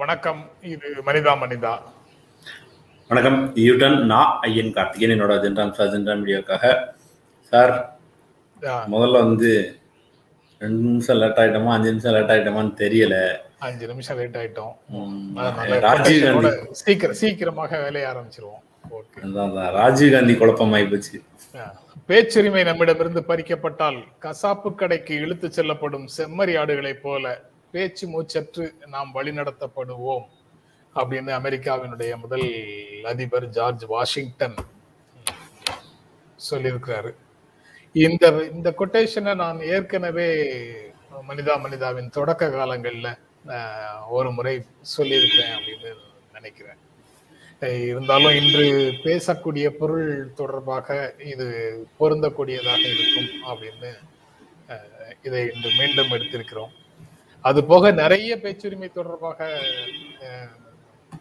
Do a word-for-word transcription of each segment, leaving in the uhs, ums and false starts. வணக்கம். இது மனிதா மனிதா. வணக்கம். யூடன். நான் ஐயன் கார்த்திகேயன், என்னோட ஜென்ராம் சார் ஜென்ராம் வீடியோக்காக. சார், முதல்ல வந்து ரெண்டு நிமிஷம் லேட் ஆயிட்டோமா அஞ்சு நிமிஷம் லேட் ஆயிட்டோமான்னு தெரியல. அஞ்சு நிமிஷம் லேட் ஆயிட்டோம். ராஜீவ் காந்தி சீக்கிரம் சீக்கிரமாக வேலையை ஆரம்பிச்சிருவோம். ராஜீவ் காந்தி குழப்பம் ஆயிப்போச்சு. பேச்சுரிமை நம்மிடமிருந்து பறிக்கப்பட்டால் கசாப்பு கடைக்கு இழுத்து செல்லப்படும் செம்மறி ஆடுகளை போல பேச்சு மூச்சற்று நாம் வழிநடத்தப்படுவோம் அப்படின்னு அமெரிக்காவினுடைய முதல் அதிபர் ஜார்ஜ் வாஷிங்டன் சொல்லியிருக்கிறாரு. இந்த இந்த கொட்டேஷனை நான் ஏற்கனவே மனிதா மனிதாவின் தொடக்க காலங்கள்ல ஒரு முறை சொல்லியிருக்கிறேன் அப்படின்னு நினைக்கிறேன். இருந்தாலும் இன்று பேசக்கூடிய பொருள் தொடர்பாக இது பொருந்தக்கூடியதாக இருக்கும் அப்படின்னு இதை இன்று மீண்டும் எடுத்திருக்கிறோம். அது போக நிறைய பேச்சுரிமை தொடர்பாக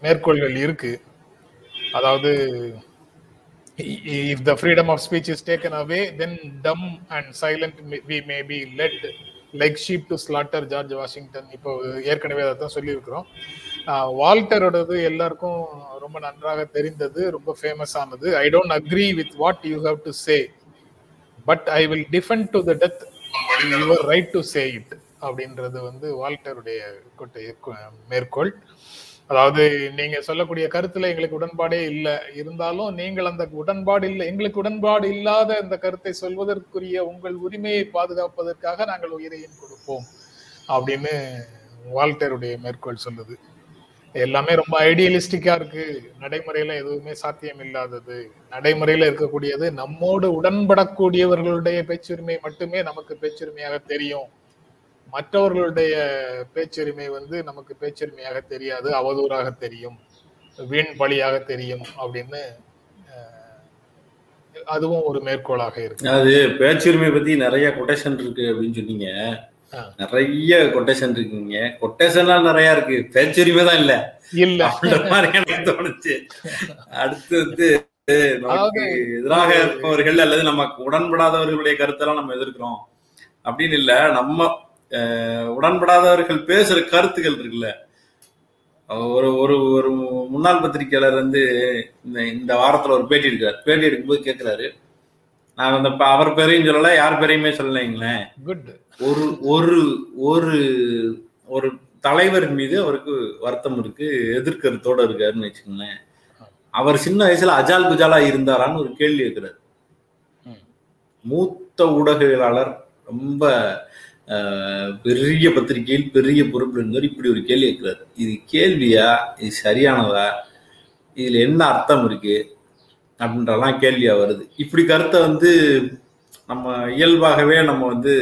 மேற்கோள்கள் இருக்கு. அதாவது if the freedom of speech is taken away, then dumb and silent we may be led like sheep to slaughter, George Washington. இப்போ ஏற்கனவே அதை தான் சொல்லியிருக்கிறோம். வால்டரோடது எல்லாருக்கும் ரொம்ப நன்றாக தெரிந்தது, ரொம்ப ஃபேமஸ் ஆனது. I don't agree with what you have to say, but I will defend to the death your right to say it அப்படின்றது வந்து வால்டருடைய மேற்கோள். அதாவது நீங்க சொல்லக்கூடிய கருத்துல எங்களுக்கு உடன்பாடே இல்லை, இருந்தாலும் நீங்கள் அந்த உடன்பாடு இல்லை எங்களுக்கு உடன்பாடு இல்லாத அந்த கருத்தை சொல்வதற்குரிய உங்கள் உரிமையை பாதுகாப்பதற்காக நாங்கள் உயிரையும் கொடுப்போம் அப்படின்னு வால்டருடைய மேற்கோள் சொல்லுது. எல்லாமே ரொம்ப ஐடியலிஸ்டிக்கா இருக்கு, நடைமுறையில எதுவுமே சாத்தியம் இல்லாதது. நடைமுறையில இருக்கக்கூடியது நம்மோடு உடன்படக்கூடியவர்களுடைய பேச்சுரிமை மட்டுமே நமக்கு பேச்சுரிமையாக தெரியும். மற்றவர்களுடைய பேச்சுரிமை வந்து நமக்கு பேச்சுரிமையாக தெரியாது, அவதூறாக தெரியும், வீண் பலியாக தெரியும் அப்படின்னு அதுவும் ஒரு மேற்கோளாக இருக்கு. அது பேச்சுரிமை பத்தி நிறைய கொட்டேஷன் இருக்கு அப்படின்னு சொன்னீங்க. நிறைய கொட்டேஷன் இருக்குங்க. கொட்டேஷன்லாம் நிறைய இருக்கு, பேச்சுரிமை தான் இல்ல இல்ல அப்படின்ற மாதிரி எனக்கு தோணுச்சு. அடுத்து வந்து நமக்கு எதிராக இருப்பவர்கள் அல்லது நமக்கு உடன்படாதவர்களுடைய கருத்தெல்லாம் நம்ம எதிர்க்கிறோம் அப்படின்னு இல்ல, நம்ம உடன்படாதவர்கள் பேசுற கருத்துக்கள் இருக்குல்ல. ஒரு ஒரு ஒரு முன்னாள் பத்திரிகையாளர் வந்து இந்த இந்த வாரத்துல ஒரு பேட்டி எடுக்கிறார். பேட்டி எடுக்கும்போது கேட்கிறாரு, நான் அந்த அவர் பேரையும் சொல்லல யார் பேரையுமே சொல்லலைங்களேன், ஒரு ஒரு ஒரு ஒரு தலைவர் மீது அவருக்கு வருத்தம் இருக்கு, எதிர்கருத்தோட இருக்காருன்னு வச்சுக்கோங்களேன். அவர் சின்ன வயசுல அஜால் குஜாலா இருந்தாரான்னு ஒரு கேள்வி இருக்கிறார். மூத்த ஊடகவியலாளர், ரொம்ப பெரிய பத்திரிகையில் பெரிய பொறுப்புல இருந்தவர், இப்படி ஒரு கேள்வி இருக்கிறார். இது கேள்வியா, இது சரியானதா, இதுல என்ன அர்த்தம் இருக்கு அப்படின்றலாம் கேள்வியா வருது. இப்படி கருத்தை வந்து நம்ம இயல்பாகவே நம்ம வந்து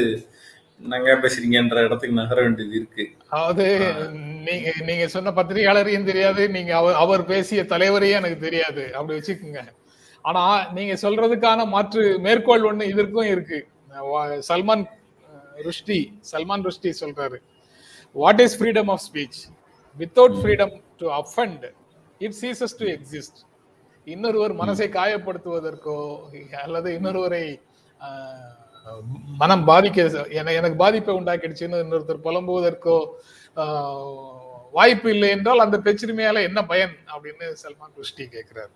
நாங்க பேசுறீங்கன்ற இடத்துக்கு நகர வேண்டியது இருக்கு. அதாவது நீங்க நீங்க சொன்ன பத்திரிகையாளரையும் தெரியாது, நீங்க அவர் பேசிய தலைவரையும் எனக்கு தெரியாது அப்படி வச்சுக்கோங்க. ஆனா நீங்க சொல்றதுக்கான மாற்று மேற்கோள் ஒண்ணு இதற்கும் இருக்கு. சல்மான் ருஷ்டி சல்மான் ருஷ்டி சொல்றாரு, what is freedom of speech? Without freedom to offend it ceases to exist. இன்னொருவர் மனசை காயப்படுத்துவதற்கோ அல்லது இன்னொருவரை மனம் பாதிக்க, எனக்கு பாதிப்பை உண்டாக்கிடுச்சுன்னு இன்னொருத்தர் புலம்புவதற்கோ வாய்ப்பு இல்லை என்றால் அந்த பேச்சுரிமையால என்ன பயன் அப்படின்னு சல்மான் ருஷ்டி கேட்கிறார்.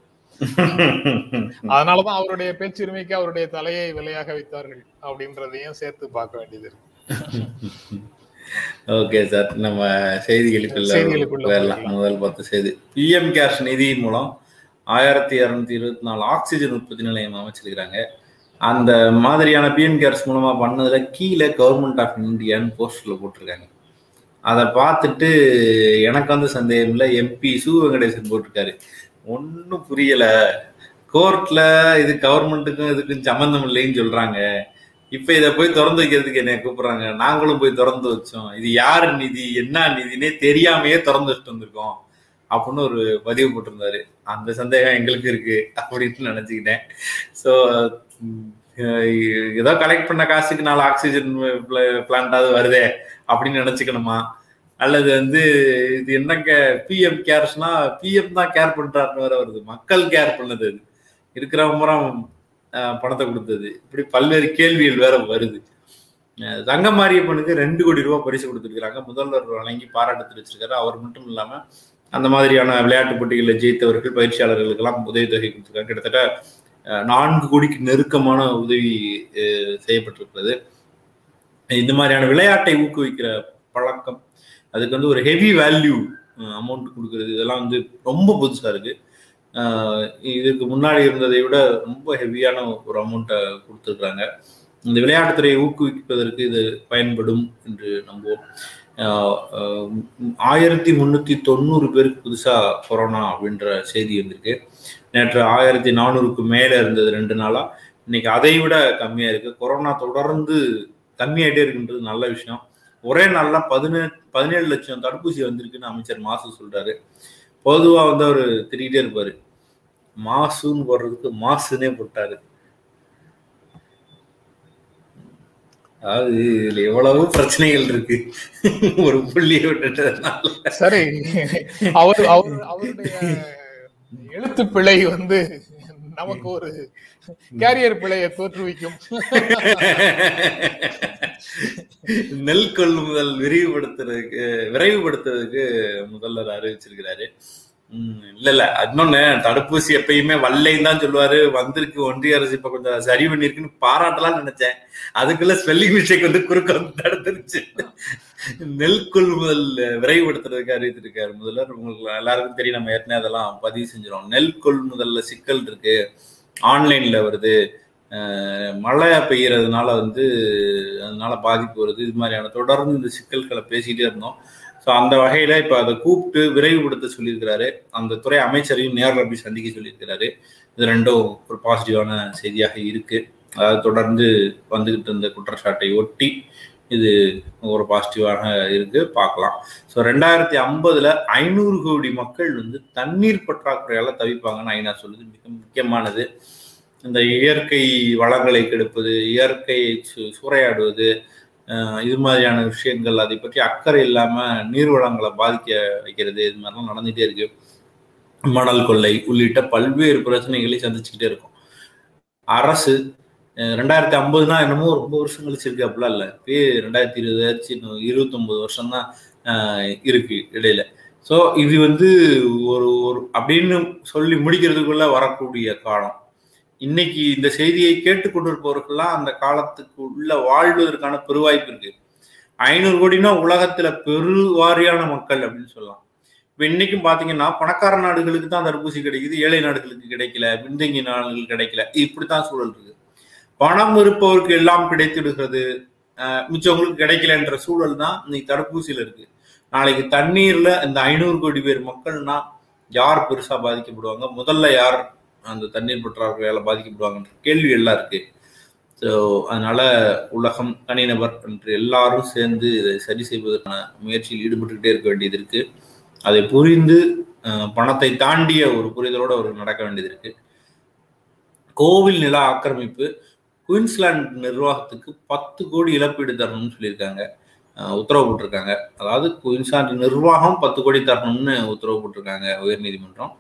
அதனாலதான் அவருடைய பேச்சுரிமைக்கு அவருடைய தலையை விலையாக வைத்தார்கள் அப்படின்றதையும் சேர்த்து பார்க்க வேண்டியது இருக்கு. ஓகே சார், நம்ம செய்திகளுக்குள்ள முதல் பார்த்த செய்தி, பிஎம் கேர்ஸ் நிதியின் மூலம் ஆயிரத்தி இருநூத்தி இருபத்தி நாலு ஆக்சிஜன் உற்பத்தி நிலையம் அமைச்சிருக்கிறாங்க. அந்த மாதிரியான பிஎம் கேர்ஸ் மூலமா பண்ணதுல கீழே கவர்மெண்ட் ஆஃப் இந்தியான்னு போஸ்டர்ல போட்டிருக்காங்க. அதை பார்த்துட்டு எனக்கு வந்து சந்தேகம் இல்லை, எம்பி சூ வெங்கடேசன் போட்டிருக்காரு, ஒன்றும் புரியல, கோர்ட்ல இது கவர்மெண்ட்டுக்கும் இதுக்கும் சம்மந்தம் இல்லைன்னு சொல்றாங்க, இப்ப இதை போய் திறந்து வைக்கிறதுக்கு என்னை கூப்பிடுறாங்க, நாங்களும் போய் திறந்து வச்சோம், இது யாரு நிதி என்ன நிதினே தெரியாமையே திறந்து வச்சுட்டு வந்திருக்கோம் அப்படின்னு ஒரு பதிவு போட்டிருந்தாரு. அந்த சந்தேகம் எங்களுக்கு இருக்கு அப்படின்னு நினைச்சுக்கிட்டேன். ஸோ ஏதோ கலெக்ட் பண்ண காசுக்கு நாலு ஆக்சிஜன் பிளான்டாவது வருதே அப்படின்னு நினைச்சுக்கணுமா, அல்லது வந்து இது என்னங்க பிஎம் கேர்ஸ்னா பிஎம் தான் கேர் பண்றாருன்னு வர வருது, மக்கள் கேர் பண்ணது, அது இருக்கிற முறம் பணத்தை கொடுத்தது, இப்படி பல்வேறு கேள்விகள் வேற வருது. தங்கமாரியப்பனுக்கு ரெண்டு கோடி ரூபாய் பரிசு கொடுத்துருக்காங்க, முதல்வர் வழங்கி பாராட்டு தெரிவிச்சிருக்காரு. அவர் மட்டும் இல்லாமல் அந்த மாதிரியான விளையாட்டு போட்டிகளில் ஜெயித்தவர்கள் பயிற்சியாளர்களுக்கெல்லாம் உதவித்தொகை கொடுத்துருக்காங்க. கிட்டத்தட்ட நான்கு கோடிக்கு நெருக்கமான உதவி செய்யப்பட்டிருக்கிறது. இந்த மாதிரியான விளையாட்டை ஊக்குவிக்கிற பழக்கம், அதுக்கு வந்து ஒரு ஹெவி வேல்யூ அமௌண்ட் கொடுக்கறது, இதெல்லாம் வந்து ரொம்ப புதுசாக இருக்கு. இதுக்கு முன்னாடி இருந்ததை விட ரொம்ப ஹெவியான ஒரு அமௌண்ட்டை கொடுத்துருக்குறாங்க. இந்த விளையாட்டுத்துறையை ஊக்குவிப்பதற்கு இது பயன்படும் என்று நம்புவோம். ஆயிரத்தி முந்நூற்றி தொண்ணூறு பேருக்கு புதுசாக கொரோனா அப்படின்ற செய்தி வந்திருக்கு. நேற்று ஆயிரத்தி நானூறுக்கு மேலே இருந்தது ரெண்டு நாளாக, இன்னைக்கு அதை விட கம்மியாக இருக்குது. கொரோனா தொடர்ந்து கம்மியாகிட்டே இருக்குன்றது நல்ல விஷயம். ஒரே நாளில் பதினே பதினேழு லட்சம் தடுப்பூசி வந்திருக்குன்னு அமைச்சர் மாசு சொல்கிறாரு. பொதுவாக வந்து அவர் திரிக்கிட்டே இருப்பார், மாசுன்னு போடுறதுக்கு மாசுன்னே போட்டார். அதாவது இதுல எவ்வளவு பிரச்சனைகள் இருக்கு, ஒரு புள்ளியை விட்டுட்டதுனால. சரி, அவர் அவருடைய எழுத்து பிழை வந்து நமக்கு ஒரு கேரியர் பிழையை தோற்றுவிக்கும். நெல் கொள்முதல் விரிவுபடுத்துறதுக்கு விரைவுபடுத்துறதுக்கு முதல்வர் அறிவிச்சிருக்கிறாரு. உம் இல்ல இல்ல இன்னொன்னு, தடுப்பூசி எப்பயுமே வல்லைன்னு தான் சொல்லுவாரு. வந்திருக்கு ஒன்றிய அரசு இப்ப கொஞ்சம் சரி பண்ணிருக்குன்னு பாராட்டலாம்னு நினைச்சேன், அதுக்குள்ள ஸ்பெல்லிங் மிஸ்டேக் வந்து குறுக்க தடுத்துருச்சு. நெல் கொள்முதல் விரைவுபடுத்துறதுக்கு அறிவித்திருக்காரு முதல்வர். உங்களுக்கு எல்லாருக்கும் தெரியும், நம்ம ஏற்கனவே அதெல்லாம் பதிவு செஞ்சிடும். நெல் கொள்முதல்ல சிக்கல் இருக்கு, ஆன்லைன்ல வருது, மழை பெய்யறதுனால வந்து அதனால பாதிப்பு வருது. இது மாதிரியான தொடர்ந்து இந்த சிக்கல்களை பேசிக்கிட்டே இருந்தோம். ஸோ அந்த வகையில் இப்போ அதை கூப்பிட்டு விரைவுபடுத்த சொல்லியிருக்கிறாரு. அந்த துறை அமைச்சரையும் நேரில் போய் சந்திக்க சொல்லியிருக்கிறாரு. இது ரெண்டும் ஒரு பாசிட்டிவான செய்தியாக இருக்குது. அதாவது தொடர்ந்து வந்துக்கிட்டு இருந்த குற்றச்சாட்டை ஒட்டி இது ஒரு பாசிட்டிவாக இருக்குது, பார்க்கலாம். ஸோ ரெண்டாயிரத்தி ஐம்பதில் ஐநூறு கோடி மக்கள் வந்து தண்ணீர் பற்றாக்குறையால் தவிப்பாங்கன்னு ஐநா சொல்லுது. மிக முக்கியமானது இந்த இயற்கை வளங்களை கெடுப்பது, இயற்கையை சு சூறையாடுவது, இது மாதிரியான விஷயங்கள், அதை பற்றி அக்கறை இல்லாமல் நீர்வளங்களை பாதிக்க வைக்கிறது, இது மாதிரிலாம் நடந்துகிட்டே இருக்கு. மணல் கொள்ளை உள்ளிட்ட பல்வேறு பிரச்சனைகளை சந்திச்சுக்கிட்டே இருக்கும் அரசு. ரெண்டாயிரத்தி ஐம்பதுனா என்னமோ ரொம்ப வருஷம் கழிச்சு இருக்கு, அப்படிலாம் இல்லை. இப்பயே ரெண்டாயிரத்தி இருபது ஆச்சு, இன்னும் இருபத்தொம்பது வருஷம்தான் இருக்கு இடையில. ஸோ இது வந்து ஒரு ஒரு அப்படின்னு சொல்லி முடிக்கிறதுக்குள்ள வரக்கூடிய காலம். இன்னைக்கு இந்த செய்தியை கேட்டுக்கொண்டிருப்பவர்கள்லாம் அந்த காலத்துக்கு உள்ள வாழ்வதற்கான பெருவாய்ப்பு இருக்கு. ஐநூறு கோடினா உலகத்துல பெருவாரியான மக்கள் அப்படின்னு சொல்லலாம். இப்போ இன்னைக்கும் பார்த்தீங்கன்னா பணக்கார நாடுகளுக்கு தான் தடுப்பூசி கிடைக்குது, ஏழை நாடுகளுக்கு கிடைக்கல, பின்தங்கிய நாடுகளுக்கு கிடைக்கல, இப்படித்தான் சூழல் இருக்கு. பணம் இருப்பவருக்கு எல்லாம் கிடைத்திடுகிறது, மிச்சவங்களுக்கு கிடைக்கலன்ற சூழல் தான் இன்னைக்கு தடுப்பூசியில இருக்கு. நாளைக்கு தண்ணீர்ல இந்த ஐநூறு கோடி பேர் மக்கள்னா யார் பெருசா பாதிக்கப்படுவாங்க, முதல்ல யார் அந்த தண்ணீர் பற்றாக்குறையால் பாதிக்கப்படுவாங்கன்ற கேள்வி எல்லாம் இருக்கு. ஸோ அதனால உலகம், தனிநபர் என்று எல்லாரும் சேர்ந்து இதை சரி செய்வதற்கான முயற்சியில் ஈடுபட்டுக்கிட்டே இருக்க வேண்டியது இருக்கு. அதை புரிந்து பணத்தை தாண்டிய ஒரு புரிதலோடு அவருக்கு நடக்க வேண்டியது இருக்கு. கோவில் நில ஆக்கிரமிப்பு, குயின்ஸ்லாந்து நிர்வாகத்துக்கு பத்து கோடி இழப்பீடு தரணும்னு சொல்லியிருக்காங்க, உத்தரவு போட்டிருக்காங்க. அதாவது குயின்ஸ்லாந்து நிர்வாகம் பத்து கோடி தரணும்னு உத்தரவு போட்டிருக்காங்க உயர்நீதிமன்றம்.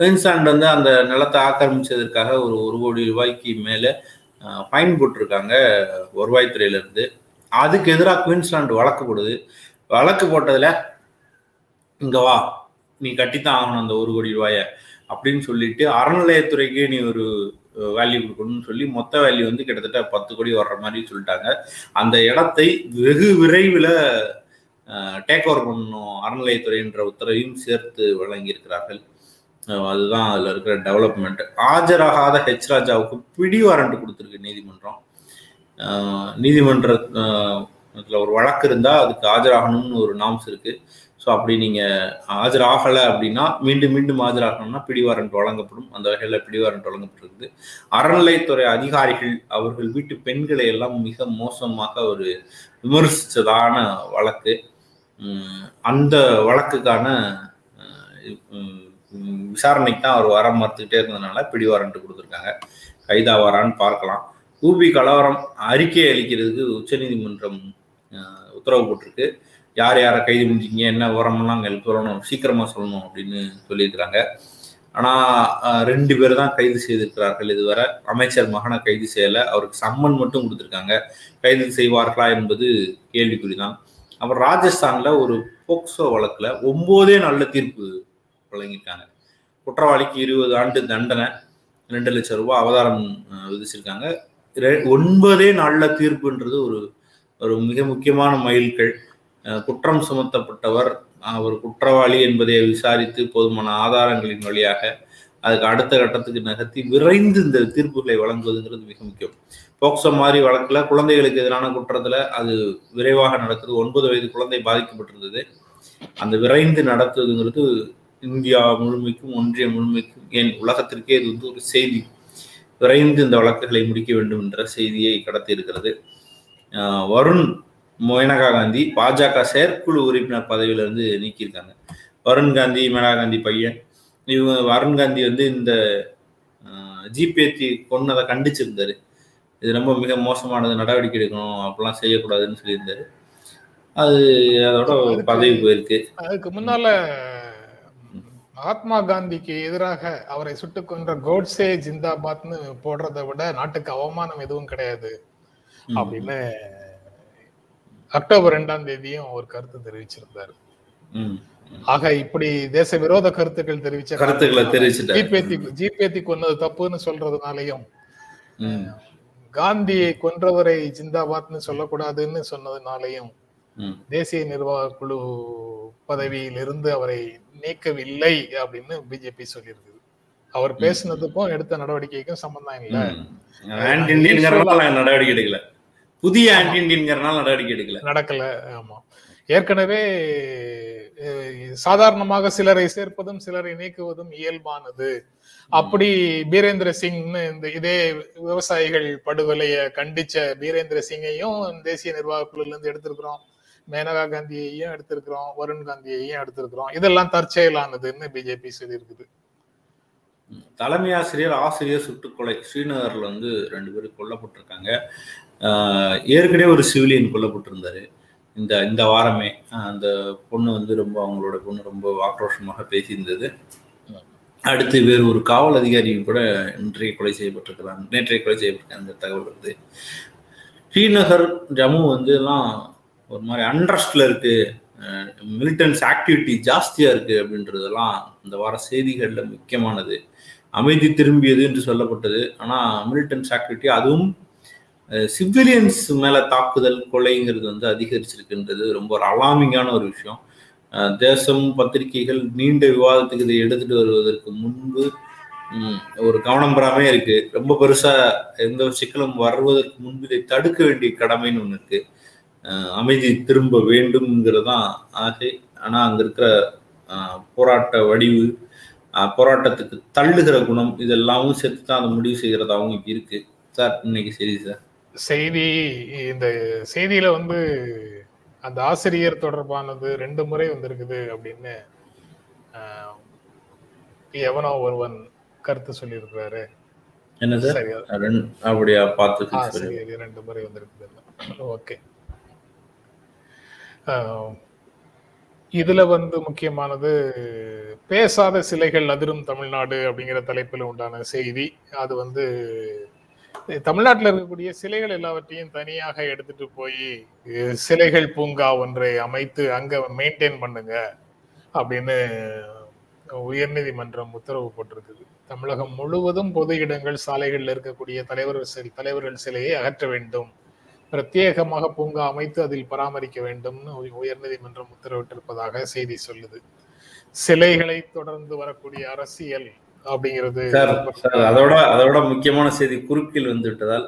குயின்ஸ்லாந்து வந்து அந்த நிலத்தை ஆக்கிரமிச்சதற்காக ஒரு ஒரு கோடி ரூபாய்க்கு மேலே ஃபைன் போட்டிருக்காங்க வருவாய்த்துறையிலேருந்து. அதுக்கு எதிராக குயின்ஸ்லாந்து வழக்கு போடுது. வழக்கு போட்டதில் இங்கே வா, நீ கட்டித்தான் ஆகணும் அந்த ஒரு கோடி ரூபாயை அப்படின்னு சொல்லிட்டு, அறநிலையத்துறைக்கு நீ ஒரு வேல்யூ கொடுக்கணும்னு சொல்லி மொத்த வேல்யூ வந்து கிட்டத்தட்ட பத்து கோடி வர்ற மாதிரி சொல்லிட்டாங்க. அந்த இடத்தை வெகு விரைவில் டேக் ஓவர் பண்ணணும் அறநிலையத்துறைன்ற உத்தரவையும் சேர்த்து வழங்கியிருக்கிறார்கள். அதுதான் அதில் இருக்கிற டெவலப்மெண்ட். ஆஜராகாத ஹெச் ராஜாவுக்கு பிடி வாரண்ட் கொடுத்துருக்கு நீதிமன்றம். நீதிமன்றத்தில் ஒரு வழக்கு இருந்தால் அதுக்கு ஆஜராகணும்னு ஒரு நாம்ஸ் இருக்குது. ஸோ அப்படி நீங்கள் ஆஜராகலை அப்படின்னா மீண்டும் மீண்டும் ஆஜராகணும்னா பிடி வாரண்ட் வழங்கப்படும். அந்த வகையில் பிடி வாரண்ட் வழங்கப்பட்டிருக்குது. அறநிலைத்துறை அதிகாரிகள் அவர்கள் வீட்டு பெண்களை எல்லாம் மிக மோசமாக ஒரு விமர்சித்ததான வழக்கு. அந்த வழக்குக்கான விசாரணைக்கு தான் அவர் வர மறுத்துக்கிட்டே இருந்ததுனால பிடி வாரண்ட் கொடுத்துருக்காங்க. கைதாவாரான்னு பார்க்கலாம். ஊபி கலவரம் அறிக்கை அளிக்கிறதுக்கு உச்சநீதிமன்றம் உத்தரவு போட்டிருக்கு. யார் யாரை கைது முடிஞ்சிங்க, என்ன விவரம்லாம் எங்களுக்கு சொல்லணும், சீக்கிரமாக சொல்லணும் அப்படின்னு சொல்லியிருக்கிறாங்க. ஆனால் ரெண்டு பேர் தான் கைது செய்திருக்கிறார்கள் இதுவரை. அமைச்சர் மகனை கைது செய்யலை, அவருக்கு சம்மன் மட்டும் கொடுத்துருக்காங்க. கைது செய்வார்களா என்பது கேள்விக்குறிதான். அப்புறம் ராஜஸ்தானில் ஒரு போக்சோ வழக்கில் ஒம்போதே நல்ல தீர்ப்பு வழங்கியிருக்காங்க. குற்றவாளிக்கு இருபது ஆண்டு தண்டனை, ரெண்டு லட்சம் ரூபாய் அவதாரம் விதிச்சிருக்காங்க. ஒன்பதே நல்ல தீர்ப்புன்றது ஒரு ஒரு மிக முக்கியமான மைல்கல். குற்றம் சுமத்தப்பட்டவர் ஒரு குற்றவாளி என்பதை விசாரித்து போதுமான ஆதாரங்களின் வழியாக அதுக்கு அடுத்த கட்டத்துக்கு நகர்த்தி விரைந்து இந்த தீர்ப்புகளை வழங்குவதுங்கிறது மிக முக்கியம். போக்சோ மாதிரி வழக்கில் குழந்தைகளுக்கு எதிரான குற்றத்தில் அது விரைவாக நடக்குது. ஒன்பது வயது குழந்தை பாதிக்கப்பட்டிருந்தது. அந்த விரைந்து நடத்துவதுங்கிறது இந்தியா முழுமைக்கும் ஒன்றிய முழுமைக்கும் ஏன் உலகத்திற்கே இது வந்து ஒரு செய்தி. விரைந்து இந்த வழக்குகளை முடிக்க வேண்டும் என்ற செய்தியை கடத்தி இருக்கிறது. வருண் மேனகா காந்தி பாஜக செயற்குழு உறுப்பினர் பதவியிலிருந்து நீக்கியிருக்காங்க. வருண் காந்தி மேனகா காந்தி பையன். இவங்க வருண் காந்தி வந்து இந்த ஜிபேத்தி கொன்னதை கண்டிச்சிருந்தாரு. இது ரொம்ப மிக மோசமானது, நடவடிக்கை எடுக்கணும், அப்படிலாம் செய்யக்கூடாதுன்னு சொல்லியிருந்தாரு. அது அதோட பதவி போயிருக்கு. அதுக்கு முன்னால மகாத்மா காந்திக்கு எதிராக அவரை சுட்டு கொன்ற கோட்ஸே ஜிந்தாபாத்னு போடுறதை விட நாட்டுக்கு அவமானம் எதுவும் கிடையாது அப்படின்னு அக்டோபர் ரெண்டாம் தேதியும் ஒரு கருத்து தெரிவிச்சிருந்தாரு. ஆக இப்படி தேச விரோத கருத்துக்கள் தெரிவிச்ச கருத்துக்களை தெரிவிச்சிட்டார். ஜிபேத்தி ஜிபேத்தி கொன்னது தப்புன்னு சொல்றதுனாலையும் காந்தியை கொன்றவரை ஜிந்தாபாத்னு சொல்லக்கூடாதுன்னு சொன்னதுனாலையும் தேசிய நிர்வாக குழு பதவியிலிருந்து அவரை நீக்கவில்லை அப்படின்னு பிஜேபி சொல்லியிருக்கு. அவர் பேசினதுக்கும் எடுத்த நடவடிக்கைக்கும் சம்பந்தம் இல்லை. நடவடிக்கை எடுக்கல, புதிய ஆன்டி இண்டியன்கிறனால நடவடிக்கை எடுக்கல, நடக்கல. ஆமா, ஏற்கனவே சாதாரணமாக சிலரை சேர்ப்பதும் சிலரை நீக்குவதும் இயல்பானது. அப்படி வீரேந்திர சிங்னு இந்த இதே விவசாயிகள் படுகொலைய கண்டிச்ச வீரேந்திர சிங்கையும் தேசிய நிர்வாக குழுல இருந்து எடுத்திருக்கிறோம், மேனகா காந்தியையும் எடுத்திருக்கிறோம், வருண் காந்தியையும் எடுத்திருக்கிறோம். இதெல்லாம் தற்செயலானதுன்னு பிஜேபி சொல்லி இருக்குது. தலைமை ஆசிரியர் ஆசிரியர் சுட்டுக்கொலை ஸ்ரீநகர்ல வந்து ரெண்டு பேரும் கொல்லப்பட்டிருக்காங்க. ஏற்கனவே ஒரு சிவிலியன் கொல்லப்பட்டிருந்தாரு. இந்த இந்த வாரமே அந்த பொண்ணு வந்து ரொம்ப அவங்களோட பொண்ணு ரொம்ப ஆக்ரோஷமாக பேசியிருந்தது. அடுத்து வேறு ஒரு காவல் அதிகாரியும் கூட இன்றைய கொலை செய்யப்பட்டிருக்கிறாங்க, நேற்றைய கொலை செய்யப்பட்டிருக்காங்க தகவல் வருது. ஸ்ரீநகர் ஜம்மு வந்து எல்லாம் ஒரு மாதிரி அண்ட்ரஸ்ட்ல இருக்கு, மிலிட்டன்ஸ் ஆக்டிவிட்டி ஜாஸ்தியா இருக்கு அப்படின்றதெல்லாம் இந்த வார செய்திகள்ல முக்கியமானது. அமைதி திரும்பியது என்று சொல்லப்பட்டது, ஆனா மிலிட்டன்ஸ் ஆக்டிவிட்டி அதுவும் சிவிலியன்ஸ் மேல தாக்குதல் கொலைங்கிறது வந்து அதிகரிச்சிருக்குன்றது ரொம்ப ஒரு அலாமிங்கான ஒரு விஷயம். தேசம் பத்திரிகைகள் நீண்ட விவாதத்துக்கு இதை எடுத்துட்டு வருவதற்கு முன்பு ஒரு கவனம் பெறாமே இருக்கு. ரொம்ப பெருசா எந்த சிக்கலும் வருவதற்கு முன்பு இதை தடுக்க வேண்டிய கடமைன்னு ஒன்று இருக்கு. அமைதி திரும்ப வேண்டும்ங்கிறதான் ஆசை. ஆனா அங்க இருக்கிற போராட்ட வடிவு, போராட்டத்துக்கு தள்ளுகிற குணம், இதெல்லாமும் சேர்த்து தான் அதை முடிவு செய்கிறதாவும் இருக்கு. சார், இன்னைக்கு சரி சார் செய்தி, இந்த செய்தியில வந்து அந்த ஆசிரியர் தொடர்பானது ரெண்டு முறை வந்திருக்குது அப்படின்னு எவனோ ஒருவன் கருத்து சொல்லியிருக்கிறாரு. என்ன சார் அப்படியா பார்த்து ரெண்டு முறை வந்திருக்குது. ஓகே, இதுல வந்து முக்கியமானது பேசாத சிலைகள் அதிரும் தமிழ்நாடு அப்படிங்கிற தலைப்பில் உண்டான செய்தி. அது வந்து தமிழ்நாட்டில் இருக்கக்கூடிய சிலைகள் எல்லாவற்றையும் தனியாக எடுத்துட்டு போய் சிலைகள் பூங்கா ஒன்றை அமைத்து அங்க மெயின்டைன் பண்ணுங்க அப்படின்னு உயர்நீதிமன்றம் உத்தரவு போட்டிருக்குது. தமிழகம் முழுவதும் பொது இடங்கள், சாலைகளில் இருக்கக்கூடிய தலைவர்கள் தலைவர்கள் சிலையை அகற்ற வேண்டும், பிரத்யேகமாக பூங்கா அமைத்து அதில் பராமரிக்க வேண்டும்னு உயர்நீதிமன்றம் உத்தரவிட்டிருப்பதாக செய்தி சொல்லுது. சிலைகளை தொடர்ந்து வரக்கூடிய அரசியல் அப்படிங்கிறது. அதோட அதோட முக்கியமான செய்தி குறுக்கில் வந்து விட்டதால்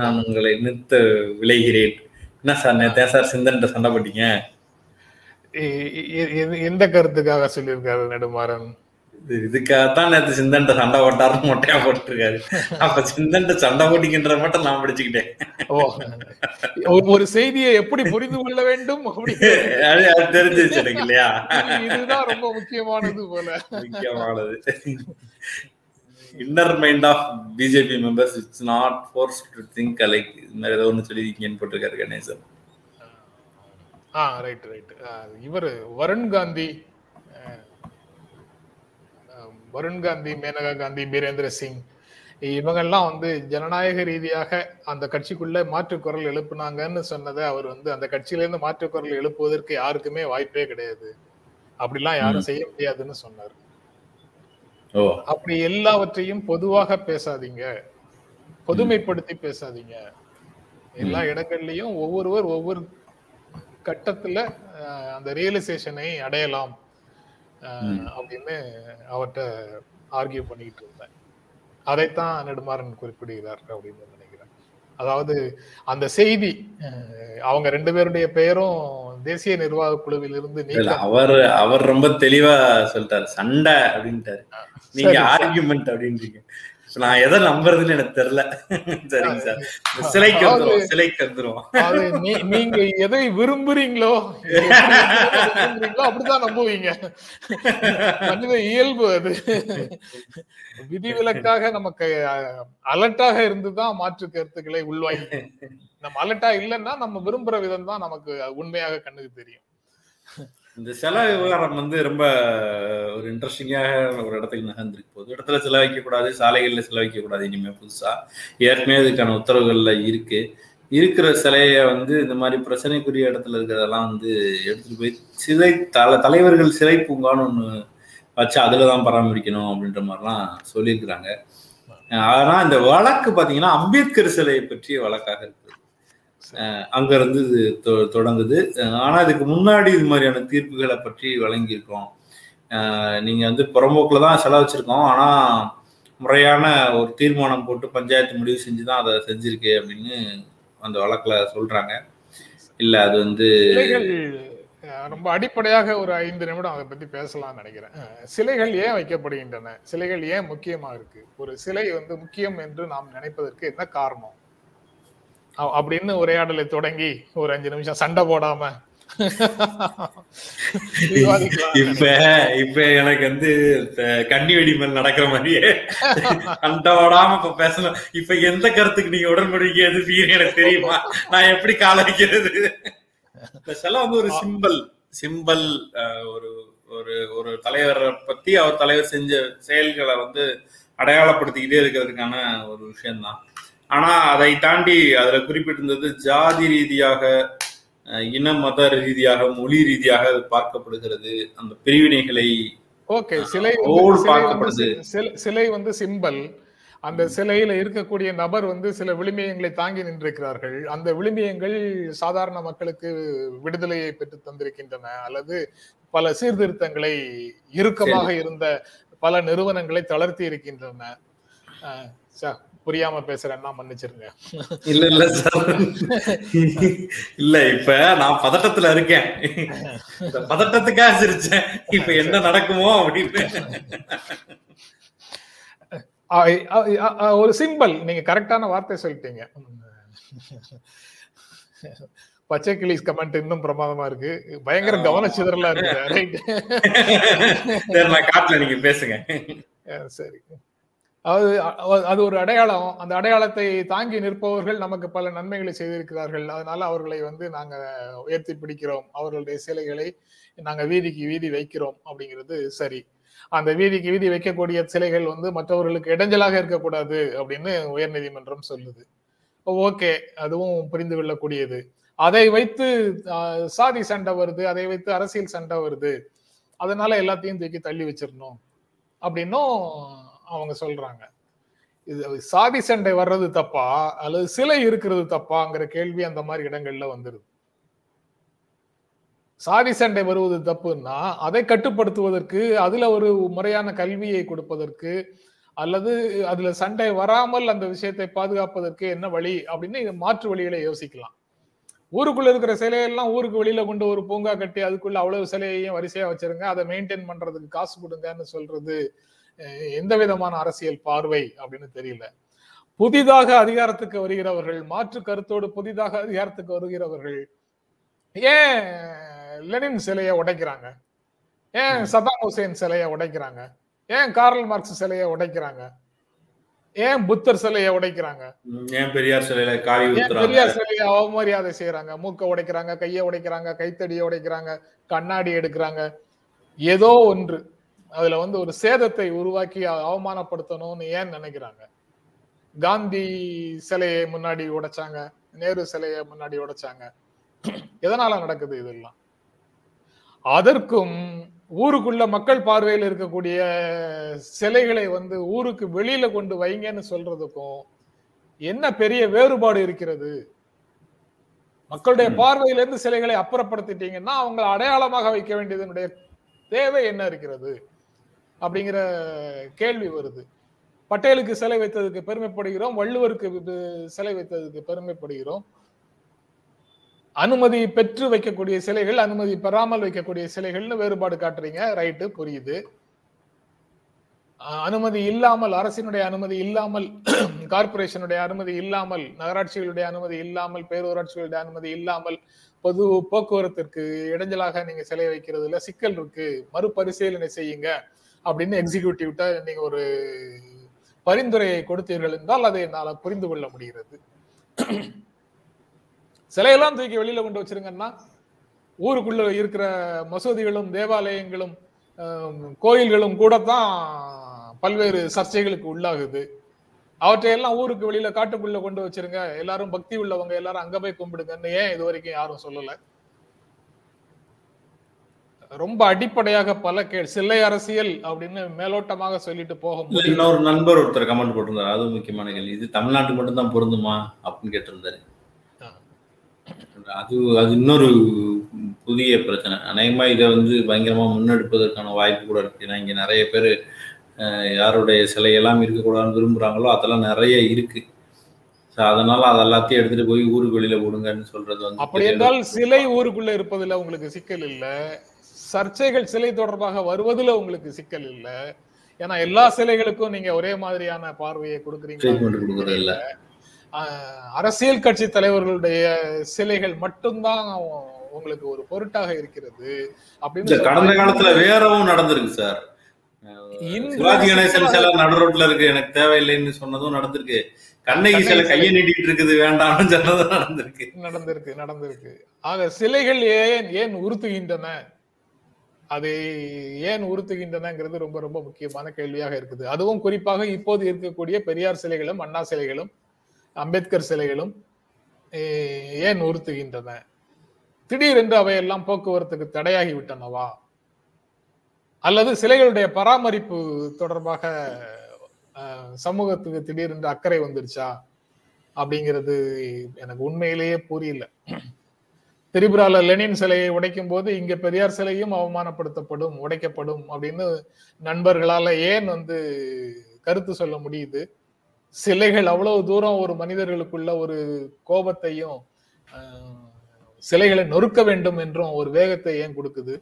நான் உங்களை நிறுத்த விளைகிறேன். என்ன சார் சார் சிந்தனை சண்டை போட்டீங்க? எந்த கருத்துக்காக சொல்லியிருக்காரு நெடுமாறன்? இதுக்காகத்தான் நேற்று சிந்தன்ட்ட சண்டை போட்டாருன்னு மொட்டையா போட்டிருக்காரு. அப்ப சிந்தன்ட்ட சண்டை போட்டிக்கின்ற மட்டும் நான் படிச்சுக்கிட்டேன். ஒரு செய்தியை எப்படி புரிந்து கொள்ள வேண்டும் தெரிஞ்சு வச்சிருக்கு இல்லையா? இதுதான் ரொம்ப முக்கியமானது போல. முக்கியமானது inner mind of BJP members it's not force to think alike. இந்த மாதிரி ஏதோ ஒன்று சொல்லியிருக்கீங்கன்னு போட்டிருக்காரு கணேசன். ஆ ரைட் ரைட் இவர் வருண் காந்தி வருண் காந்தி, மேனகா காந்தி, வீரேந்திர சிங் இவங்கெல்லாம் வந்து ஜனநாயக ரீதியாக அந்த கட்சிக்குள்ள மாற்றுக்குரல் எழுப்புனாங்கன்னு சொன்னதை அவர் வந்து அந்த கட்சியிலேருந்து மாற்றுக்குரல் எழுப்புவதற்கு யாருக்குமே வாய்ப்பே கிடையாது, அப்படிலாம் யாரும் செய்ய முடியாதுன்னு சொன்னார். அப்படி எல்லாவற்றையும் பொதுவாக பேசாதீங்க, பொதுமைப்படுத்தி பேசாதீங்க, எல்லா இடங்கள்லயும் ஒவ்வொருவர் ஒவ்வொரு கட்டத்துல அந்த ரியலைசேஷனை அடையலாம் அப்படின்னு அவர்கிட்ட ஆர்கியூ பண்ணிக்கிட்டு இருந்தேன். அதைத்தான் நெடுமாறன் குறிப்பிடுகிறார் அப்படின்னு நினைக்கிறேன். அதாவது அந்த செய்தி, அவங்க ரெண்டு பேருடைய பெயரும் தேசிய நிர்வாக குழுவில் இருந்து அவர் அவர் ரொம்ப தெளிவா சொல்லிட்டாரு, சண்டை அப்படின்ட்டாரு. நீங்க ஆர்கியூமெண்ட் அப்படின்றீங்க, நான் எதை நம்புறதுன்னு எனக்கு தெரியல. சரிங்க சார், சிலைக்கு வந்துரும், சிலைக்கு வந்துரும். நீங்க எதை விரும்புறீங்களோ அப்படிதான் நம்புவீங்க, மனித இயல்பு அது. விதிவிலக்காக நமக்கு அலர்ட்டாக இருந்துதான் மாற்று கருத்துக்களை உள்வாங்க. நம்ம அலர்ட்டா இல்லைன்னா நம்ம விரும்புற விதம் தான் நமக்கு உண்மையாக கண்ணுக்கு தெரியும். இந்த சில விவகாரம் வந்து ரொம்ப ஒரு இன்ட்ரெஸ்டிங்காக ஒரு இடத்துக்கு நகர்ந்துருக்கு போகுது. இடத்துல செலவழிக்கக்கூடாது, சாலைகளில் செலவழிக்கக்கூடாது, இனிமேல் புதுசாக ஏற்கனவே இதுக்கான உத்தரவுகளில் இருக்குது. இருக்கிற சிலையை வந்து இந்த மாதிரி பிரச்சனைக்குரிய இடத்துல இருக்கிறதெல்லாம் வந்து எடுத்துகிட்டு போய் சிலை தலை தலைவர்கள் சிலை பூங்கான்னு ஒன்று வச்சு அதில் தான் பராமரிக்கணும் அப்படின்ற மாதிரிலாம் சொல்லியிருக்கிறாங்க. ஆனால் இந்த வழக்கு பார்த்தீங்கன்னா அம்பேத்கர் சிலையை பற்றிய வழக்காக இருக்குது, அங்க இருந்து இது தொடங்குது. ஆனா இதுக்கு முன்னாடி இது மாதிரியான தீர்ப்புகளை பற்றி வழங்கியிருக்கோம், நீங்க வந்து புறம்போக்குலதான் செலவச்சிருக்கோம், ஆனா முறையான ஒரு தீர்மானம் போட்டு பஞ்சாயத்து முடிவு செஞ்சுதான் அதை செஞ்சிருக்கு அப்படின்னு அந்த வழக்குல சொல்றாங்க. இல்ல அது வந்து ரொம்ப அடிப்படையாக ஒரு ஐந்து நிமிடம் அதை பத்தி பேசலாம்னு நினைக்கிறேன். சிலைகள் ஏன் வைக்கப்படுகின்றன, சிலைகள் ஏன் முக்கியமா இருக்கு, ஒரு சிலை வந்து முக்கியம் என்று நாம் நினைப்பதற்கு என்ன காரணம் அப்படின்னு உரையாடலை தொடங்கி ஒரு அஞ்சு நிமிஷம் சண்டை போடாம இப்ப இப்ப எனக்கு வந்து கண்ணி வெடி மேல் நடக்கிற மாதிரியே சண்டை போடாம இப்ப பேசணும். இப்ப எந்த கருத்துக்கு நீங்க உடன்படுகிறது எனக்கு தெரியுமா, நான் எப்படி கால வைக்கிறது? சில வந்து ஒரு சிம்பிள் சிம்பிள் ஒரு ஒரு ஒரு தலைவரை பத்தி அவர் தலைவர் செஞ்ச செயல்களை வந்து அடையாளப்படுத்திக்கிட்டே இருக்கிறதுக்கான ஒரு விஷயம்தான். ஆனா அதை தாண்டி அதுல குறிப்பிட்டிருந்தது ஜாதி ரீதியாக, இன மத ரீதியாக, மொழி ரீதியாக பார்க்கப்படுகிறது, அந்த பிரிவினைகளை சிலை வந்து சிம்பல். அந்த சிலையில இருக்கக்கூடிய நபர் வந்து சில விழுமியங்களை தாங்கி நின்றிருக்கிறார்கள். அந்த விழுமியங்கள் சாதாரண மக்களுக்கு விடுதலையை பெற்று தந்திருக்கின்றன, அல்லது பல சீர்திருத்தங்களை இறுக்கமாக இருந்த பல நிறுவனங்களை தளர்த்தி இருக்கின்றன. புரியாம பேசுறேன்னா மன்னிச்சிருங்க. இல்ல இல்ல சார், இல்ல இப்ப நான் பதட்டத்துல இருக்கேன், பதட்டத்துக்காக சிரிச்சேன். இப்ப என்ன நடக்குமோ அப்படின்னு ஒரு சிம்பிள், நீங்க கரெக்டான வார்த்தை சொல்லிட்டீங்க. பச்சை கிளிஸ் கமெண்ட் இன்னும் பிரமாதமா இருக்கு, பயங்கர கவனச்சிதறலா இருக்கு. பேசுங்க சரி. அது அது ஒரு அடையாளம். அந்த அடையாளத்தை தாங்கி நிற்பவர்கள் நமக்கு பல நன்மைகளை செய்திருக்கிறார்கள், அதனால அவர்களை வந்து நாங்க உயர்த்தி பிடிக்கிறோம், அவர்களுடைய சிலைகளை நாங்க வீதிக்கு வீதி வைக்கிறோம் அப்படிங்கிறது சரி. அந்த வீதிக்கு வீதி வைக்கக்கூடிய சிலைகள் வந்து மற்றவர்களுக்கு இடைஞ்சலாக இருக்கக்கூடாது அப்படின்னு உயர் நீதிமன்றம் சொல்லுது. ஓகே, அதுவும் புரிந்து கொள்ளக்கூடியது. அதை வைத்து சாதி சண்டை வருது, அதை வைத்து அரசியல் சண்டை வருது, அதனால எல்லாத்தையும் தூக்கி தள்ளி வச்சிடணும் அப்படின்னும் அவங்க சொல்றாங்க. இது சாதி சண்டை வர்றது தப்பா அல்லது சிலை இருக்கிறது தப்பாங்கிற கேள்வி அந்த மாதிரி இடங்கள்ல வந்துருது. சாதி சண்டை வருவது தப்புன்னா அதை கட்டுப்படுத்துவதற்கு, அதுல ஒரு முறையான கல்வியை கொடுப்பதற்கு, அல்லது அதுல சண்டை வராமல் அந்த விஷயத்தை பாதுகாப்பதற்கு என்ன வழி அப்படின்னு இது மாற்று வழிகளை யோசிக்கலாம். ஊருக்குள்ள இருக்கிற சிலையெல்லாம் ஊருக்கு வெளியில கொண்டு ஒரு பூங்கா கட்டி அதுக்குள்ள அவ்வளவு சிலையையும் வரிசையா வச்சிருங்க, அதை மெயின்டைன் பண்றதுக்கு காசு கொடுங்கன்னு சொல்றது எந்த விதமான அரசியல் பார்வை அப்படின்னு தெரியல. புதிதாக அதிகாரத்துக்கு வருகிறவர்கள், மாற்று கருத்தோடு புதிதாக அதிகாரத்துக்கு வருகிறவர்கள் ஏன் லெனின் சிலையை உடைக்கிறாங்க, ஏன் சதாம் ஹுசேன் சிலையை உடைக்கிறாங்க, ஏன் கார்ல் மார்க்ஸ் சிலையை உடைக்கிறாங்க, ஏன் புத்தர் சிலையை உடைக்கிறாங்க, ஏன் பெரியார் சிலையில காரி ஊத்துறாங்க, பெரியார் சிலையை அவமரியாதை செய்யறாங்க, மூக்க உடைக்கிறாங்க, கையை உடைக்கிறாங்க, கைத்தடியை உடைக்கிறாங்க, கண்ணாடி எடுக்கிறாங்க, ஏதோ ஒன்று. அதுல வந்து ஒரு சேதத்தை உருவாக்கி அவமானப்படுத்தணும்னு ஏன் நினைக்கிறாங்க? காந்தி சிலையை முன்னாடி உடைச்சாங்க, நேரு சிலையை முன்னாடி உடைச்சாங்க. எதனால நடக்குது இதெல்லாம்? அதற்கும் ஊருக்குள்ள மக்கள் பார்வையில் இருக்கக்கூடிய சிலைகளை வந்து ஊருக்கு வெளியில கொண்டு வைங்கன்னு சொல்றதுக்கும் என்ன பெரிய வேறுபாடு இருக்கிறது? மக்களுடைய பார்வையிலிருந்து சிலைகளை அப்புறப்படுத்திட்டீங்கன்னா அவங்களை அடையாளமாக வைக்க வேண்டியதனுடைய தேவை என்ன இருக்கிறது அப்படிங்கிற கேள்வி வருது. பட்டேலுக்கு சிலை வைத்ததுக்கு பெருமைப்படுகிறோம், வள்ளுவருக்கு சிலை வைத்ததுக்கு பெருமைப்படுகிறோம். அனுமதி பெற்று வைக்கக்கூடிய சிலைகள், அனுமதி பெறாமல் வைக்கக்கூடிய சிலைகள்னு வேறுபாடு காட்டுறீங்க. ரைட்டு, புரியுது. அனுமதி இல்லாமல், அரசினுடைய அனுமதி இல்லாமல், கார்பரேஷனுடைய அனுமதி இல்லாமல், நகராட்சிகளுடைய அனுமதி இல்லாமல், பேரூராட்சிகளுடைய அனுமதி இல்லாமல், பொது போக்குவரத்திற்கு இடைஞ்சலாக நீங்க சிலை வைக்கிறதுல சிக்கல் இருக்கு, மறுபரிசீலனை செய்யுங்க அப்படின்னு எக்ஸிக்யூட்டிவ்ட்ட நீங்க ஒரு பரிந்துரையை கொடுத்தீர்கள் என்றால் அதை என்னால புரிந்து கொள்ள முடிகிறது. சிலையெல்லாம் தூக்கி வெளியில கொண்டு வச்சிருங்கன்னா ஊருக்குள்ள இருக்கிற மசூதிகளும் தேவாலயங்களும் கோயில்களும் கூடத்தான் பல்வேறு சர்ச்சைகளுக்கு உள்ளாகுது. அவற்றையெல்லாம் ஊருக்கு வெளியில காட்டுக்குள்ள கொண்டு வச்சிருங்க, எல்லாரும் பக்தி உள்ளவங்க எல்லாரும் அங்க போய் கும்பிடுங்கன்னு ஏன் இது வரைக்கும் யாரும் சொல்லல? ரொம்ப அடிப்படையாக பல கே சிலை அரசியல் அப்படின்னு மேலோட்டமாக சொல்லிட்டு போக முடியும். இன்னொரு நண்பர் ஒருத்தர் கமெண்ட் போட்டிருந்தாரு, அதுவும் முக்கியமான கேள்வி. இது தமிழ்நாட்டுக்கு மட்டும் தான் பொருந்துமா அப்படின்னு கேட்டிருந்தாரு. அது அது இன்னொரு புதிய பிரச்சனை. அநேகமா இதை வந்து பயங்கரமா முன்னெடுப்பதற்கான வாய்ப்பு கூட இருக்கு. ஏன்னா இங்க நிறைய பேர் யாருடைய சிலையெல்லாம் இருக்கக்கூடாதுன்னு விரும்புகிறாங்களோ அதெல்லாம் நிறைய இருக்கு. ஸோ அதனால அதை எல்லாத்தையும் எடுத்துட்டு போய் ஊருக்கு வெளியில போடுங்கன்னு சொல்றது வந்து, அப்படி என்றால் சிலை ஊருக்குள்ள இருப்பதில் உங்களுக்கு சிக்கல் இல்லை, சர்ச்சைகள் சிலை தொடர்பாக வருவதில் உங்களுக்கு சிக்கல் இல்லை. ஏன்னா எல்லா சிலைகளுக்கும் நீங்க ஒரே மாதிரியான பார்வையை கொடுக்குறீங்க இல்ல? அரசியல் கட்சி தலைவர்களுடைய சிலைகள் மட்டும்தான் உங்களுக்கு ஒரு பொருட்டாக இருக்கிறது அப்படின்னு கடந்த காலத்துல வேறவும் நடந்திருக்கு சார். சுராஜ் கணேசன் சிலை நடு ரோட்ல இருக்கு, எனக்கு தேவையில்லைன்னு சொன்னதும் நடந்திருக்கு. கண்ணகி சிலை கையை நீட்டிட்டு இருக்குது, வேண்டாம்னு சொன்னதும் நடந்திருக்கு நடந்திருக்கு நடந்திருக்கு ஆக சிலைகள் ஏன் ஏன் உறுத்துகின்றன, அதை ஏன் உறுத்துகின்றனங்கிறது ரொம்ப ரொம்ப முக்கியமான கேள்வியாக இருக்குது. அதுவும் குறிப்பாக இப்போது இருக்கக்கூடிய பெரியார் சிலைகளும் அண்ணா சிலைகளும் அம்பேத்கர் சிலைகளும் ஏன் உறுத்துகின்றன? திடீரென்று அவையெல்லாம் போக்குவரத்துக்கு தடையாகி விட்டனவா? அல்லது சிலைகளுடைய பராமரிப்பு தொடர்பாக சமூகத்துக்கு திடீரென்று அக்கறை வந்துருச்சா அப்படிங்கிறது எனக்கு உண்மையிலேயே புரியல. திரிபுரால லெனின் சிலையை உடைக்கும் போது இங்க பெரியார் சிலையும் அவமானப்படுத்தப்படும், உடைக்கப்படும் அப்படின்னு நண்பர்களால ஏன் வந்து கருத்து சொல்ல முடியுது? சிலைகள் அவ்வளவு தூரம் ஒரு மனிதர்களுக்குள்ள ஒரு கோபத்தையும் சிலைகளை நொறுக்க வேண்டும் என்றும் ஒரு வேகத்தை ஏன் கொடுக்குது?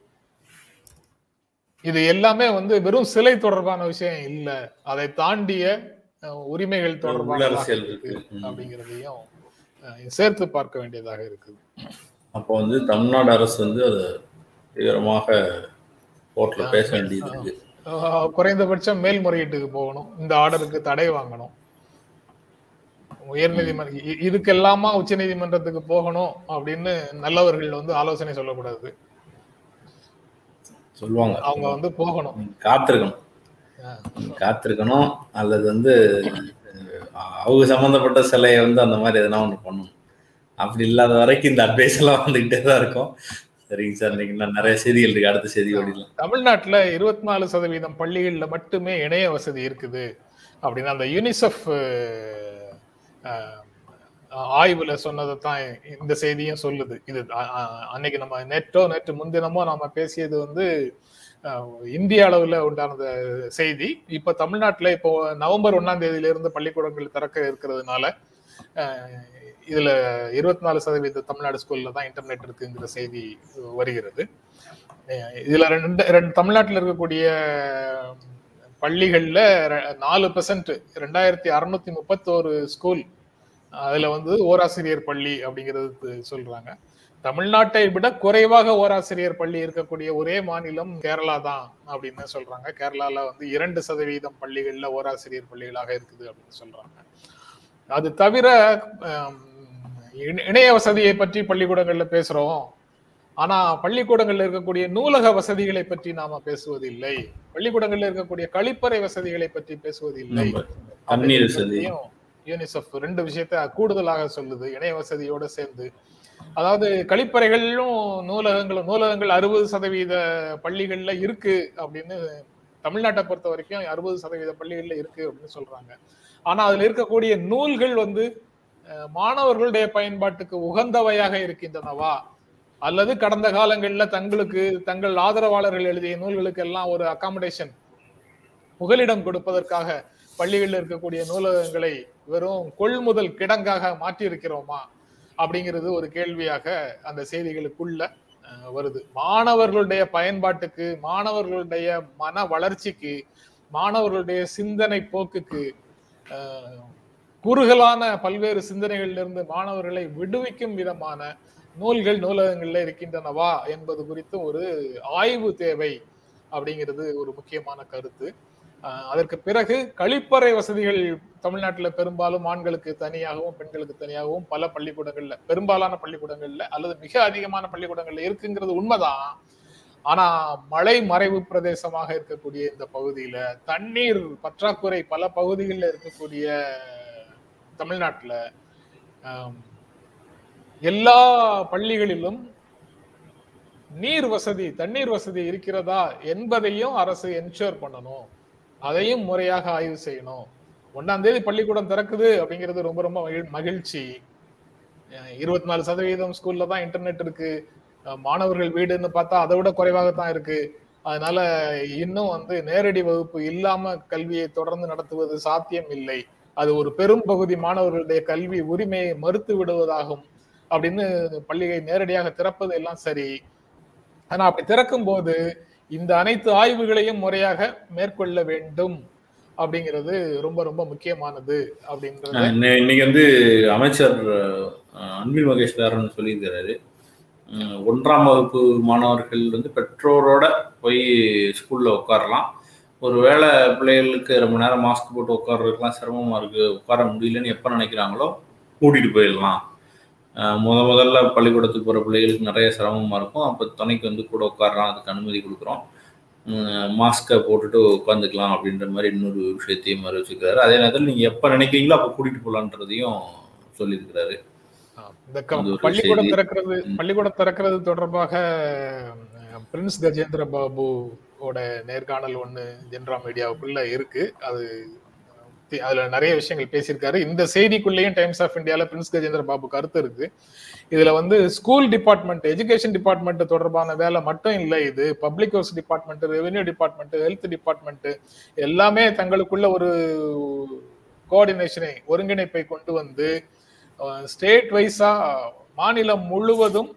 இது எல்லாமே வந்து வெறும் சிலை தொடர்பான விஷயம் இல்ல, அதை தாண்டிய உரிமைகள் தொடர்பான அரசியல் அப்படிங்கிறதையும் சேர்த்து பார்க்க வேண்டியதாக இருக்குது. அப்போ வந்து தமிழ்நாடு அரசு வந்து அது தீவிரமாக கோர்ட்ல பேச வேண்டியது இருக்கு. குறைந்தபட்சம் மேல்முறையீட்டுக்கு போகணும், இந்த ஆர்டருக்கு தடை வாங்கணும், உயர் நீதிமன்றம் இதுக்கெல்லாமா உச்ச நீதிமன்றத்துக்கு போகணும் அப்படின்னு நல்லவர்கள் வந்து ஆலோசனை சொல்லக்கூடாது, சொல்லுவாங்க. அவங்க வந்து போகணும், காத்திருக்கணும் காத்திருக்கணும் அல்லது வந்து அவங்க சம்பந்தப்பட்ட சிலையை வந்து அந்த மாதிரி எதனா ஒன்று பண்ணணும். அப்படி இல்லாத வரைக்கும் இந்த அட்வைஸ் எல்லாம் வந்துகிட்டே தான் இருக்கும். சரிங்க சார், இன்னைக்கு நிறைய செய்திகள் இருக்கு. அடுத்த செய்தி ஓடிடலாம். தமிழ்நாட்டில் இருபத்தி நாலு சதவீதம் பள்ளிகளில் மட்டுமே இணைய வசதி இருக்குது அப்படின்னு அந்த யூனிசெஃப் ஆய்வுல சொன்னதை தான் இந்த செய்தியும் சொல்லுது. இது அன்னைக்கு நம்ம நேற்றோ நேற்று முன்தினமோ நாம பேசியது வந்து இந்திய அளவில் உண்டான செய்தி. இப்போ தமிழ்நாட்டில் இப்போ நவம்பர் ஒன்னாம் தேதியிலிருந்து பள்ளிக்கூடங்கள் திறக்க இருக்கிறதுனால இதுல இருபத்தி நாலு சதவீத தமிழ்நாடு ஸ்கூல்ல தான் இன்டர்நெட் இருக்குங்கிற செய்தி வருகிறது. இதுல ரெண்டு ரெண்டு தமிழ்நாட்டில் இருக்கக்கூடிய பள்ளிகள்ல நாலு பெர்சன்ட் ரெண்டாயிரத்தி அறுநூத்தி முப்பத்தி ஒரு ஸ்கூல், அதுல வந்து ஓராசிரியர் பள்ளி அப்படிங்கிறது சொல்றாங்க. தமிழ்நாட்டை விட குறைவாக ஓராசிரியர் பள்ளி இருக்கக்கூடிய ஒரே மாநிலம் கேரளா தான் அப்படின்னு சொல்றாங்க. கேரளால வந்து இரண்டு சதவீதம் பள்ளிகள்ல ஓராசிரியர் பள்ளிகளாக இருக்குது அப்படின்னு சொல்றாங்க. அது தவிர இணைய வசதியை பற்றி பள்ளிக்கூடங்கள்ல பேசுறோம், ஆனா பள்ளிக்கூடங்கள்ல இருக்கக்கூடிய நூலக வசதிகளை பற்றி நாம பேசுவதில்லை, பள்ளிக்கூடங்கள்ல இருக்கக்கூடிய கழிப்பறை வசதிகளை பற்றி பேசுவதில்லை. யூனிசெஃப் ரெண்டு விஷயத்த கூடுதலாக சொல்லுது இணைய வசதியோட சேர்ந்து. அதாவது கழிப்பறைகளிலும் நூலகங்களும், நூலகங்கள் அறுபது சதவீத பள்ளிகள்ல இருக்கு அப்படின்னு தமிழ்நாட்டை பொறுத்த வரைக்கும் அறுபது சதவீத பள்ளிகள்ல இருக்கு அப்படின்னு சொல்றாங்க. ஆனா அதுல இருக்கக்கூடிய நூல்கள் வந்து மாணவர்களுடைய பயன்பாட்டுக்கு உகந்தவையாக இருக்கின்றனவா, அல்லது கடந்த காலங்களில் தங்களுக்கு தங்கள் ஆதரவாளர்கள் எழுதிய நூல்களுக்கு எல்லாம் ஒரு அகாமடேஷன் புகலிடம் கொடுப்பதற்காக பள்ளிகளில் இருக்கக்கூடிய நூலகங்களை வெறும் கொள்முதல் கிடங்காக மாற்றியிருக்கிறோமா அப்படிங்கிறது ஒரு கேள்வியாக அந்த செய்திகளுக்குள்ள வருது. மாணவர்களுடைய பயன்பாட்டுக்கு, மாணவர்களுடைய மன வளர்ச்சிக்கு, மாணவர்களுடைய சிந்தனை போக்குக்கு குறுகலான பல்வேறு சிந்தனைகளிலிருந்து மாணவர்களை விடுவிக்கும் விதமான நூல்கள் நூலகங்கள்ல இருக்கின்றனவா என்பது குறித்து ஒரு ஆய்வு தேவை அப்படிங்கிறது ஒரு முக்கியமான கருத்து. அதற்கு பிறகு கழிப்பறை வசதிகள் தமிழ்நாட்டுல பெரும்பாலும் ஆண்களுக்கு தனியாகவும் பெண்களுக்கு தனியாகவும் பல பள்ளிக்கூடங்கள்ல, பெரும்பாலான பள்ளிக்கூடங்கள்ல அல்லது மிக அதிகமான பள்ளிக்கூடங்கள்ல இருக்குங்கிறது உண்மைதான். ஆனா மலை மறைவு பிரதேசமாக இருக்கக்கூடிய இந்த பகுதியில தண்ணீர் பற்றாக்குறை பல பகுதிகளில் இருக்கக்கூடிய தமிழ்நாட்டுல எல்லா பள்ளிகளிலும் நீர் வசதி, தண்ணீர் வசதி இருக்கிறதா என்பதையும் அரசு என்ஷூர் பண்ணணும், அதையும் முறையாக ஆய்வு செய்யணும். ஒன்னாம் தேதி பள்ளிக்கூடம் திறக்குது அப்படிங்கிறது ரொம்ப ரொம்ப மகிழ்ச்சி. இருபத்தி நாலு சதவீதம் ஸ்கூல்ல தான் இன்டர்நெட் இருக்கு, மாணவர்கள் வீடுன்னு பார்த்தா அதை விட குறைவாகத்தான் இருக்கு. அதனால இன்னும் வந்து நேரடி வகுப்பு இல்லாம கல்வியை தொடர்ந்து நடத்துவது சாத்தியம் இல்லை, அது ஒரு பெரும் பகுதி மாணவர்களுடைய கல்வி உரிமையை மறுத்து விடுவதாகும் அப்படின்னு பள்ளியை நேரடியாக திறப்பது எல்லாம் சரி. ஆனா அப்படி திறக்கும் போது இந்த அனைத்து ஆய்வுகளையும் முறையாக மேற்கொள்ள வேண்டும் அப்படிங்கிறது ரொம்ப ரொம்ப முக்கியமானது அப்படிங்கிறது. இன்னைக்கு வந்து அமைச்சர் அன்பில் மகேஷ் தாரன் சொல்லியிருக்கிறாரு, ஒன்றாம் வகுப்பு மாணவர்கள் வந்து பெற்றோரோட போய் ஸ்கூல்ல உட்காரலாம், ஒரு வேளை பிள்ளைகளுக்கு ரொம்ப நேரம் மாஸ்க் போட்டு உட்கார்றதுக்கெல்லாம் சிரமமா இருக்கு, உட்கார முடியலன்னு எப்போ நினைக்கிறாங்களோ கூட்டிட்டு போயிடலாம். முத முதல்ல பள்ளிக்கூடத்துக்கு போகிற பிள்ளைகளுக்கு நிறைய சிரமமாக இருக்கும், அப்போ துணைக்கு வந்து கூட உட்காரலாம், அதுக்கு அனுமதி கொடுக்குறோம், மாஸ்கை போட்டுட்டு உட்காந்துக்கலாம் அப்படின்ற மாதிரி இன்னொரு விஷயத்தையும் அறிவிச்சிருக்கிறாரு. அதே நேரத்தில் நீங்கள் எப்போ நினைக்கிறீங்களோ அப்போ கூட்டிகிட்டு போகலான்றதையும் சொல்லியிருக்கிறாரு. இந்த பள்ளிக்கூடம் திறக்கிறது பள்ளிக்கூடம் திறக்கிறது தொடர்பாக பிரின்ஸ் கஜேந்திர பாபுவோட நேர்காணல் ஒன்று ஜென்ராம் மீடியாவுக்குள்ளே இருக்குது. அது அதுல நிறைய விஷயங்கள் பேசியிருக்காரு. இந்த செய்திக்குள்ளேயும் டைம்ஸ் ஆஃப் இந்தியால பிரின்ஸ் கஜேந்திர பாபு கருத்து இருக்கு. இதுல வந்து ஸ்கூல் டிபார்ட்மெண்ட், எஜுகேஷன் டிபார்ட்மெண்ட் தொடர்பான வேலை மட்டும் இல்லை, இது public house department, revenue department, health department எல்லாமே தங்களுக்குள்ள ஒரு கோஆர்டினேஷனை, ஒருங்கிணைப்பை கொண்டு வந்து ஸ்டேட் வைஸா மாநிலம் முழுவதும்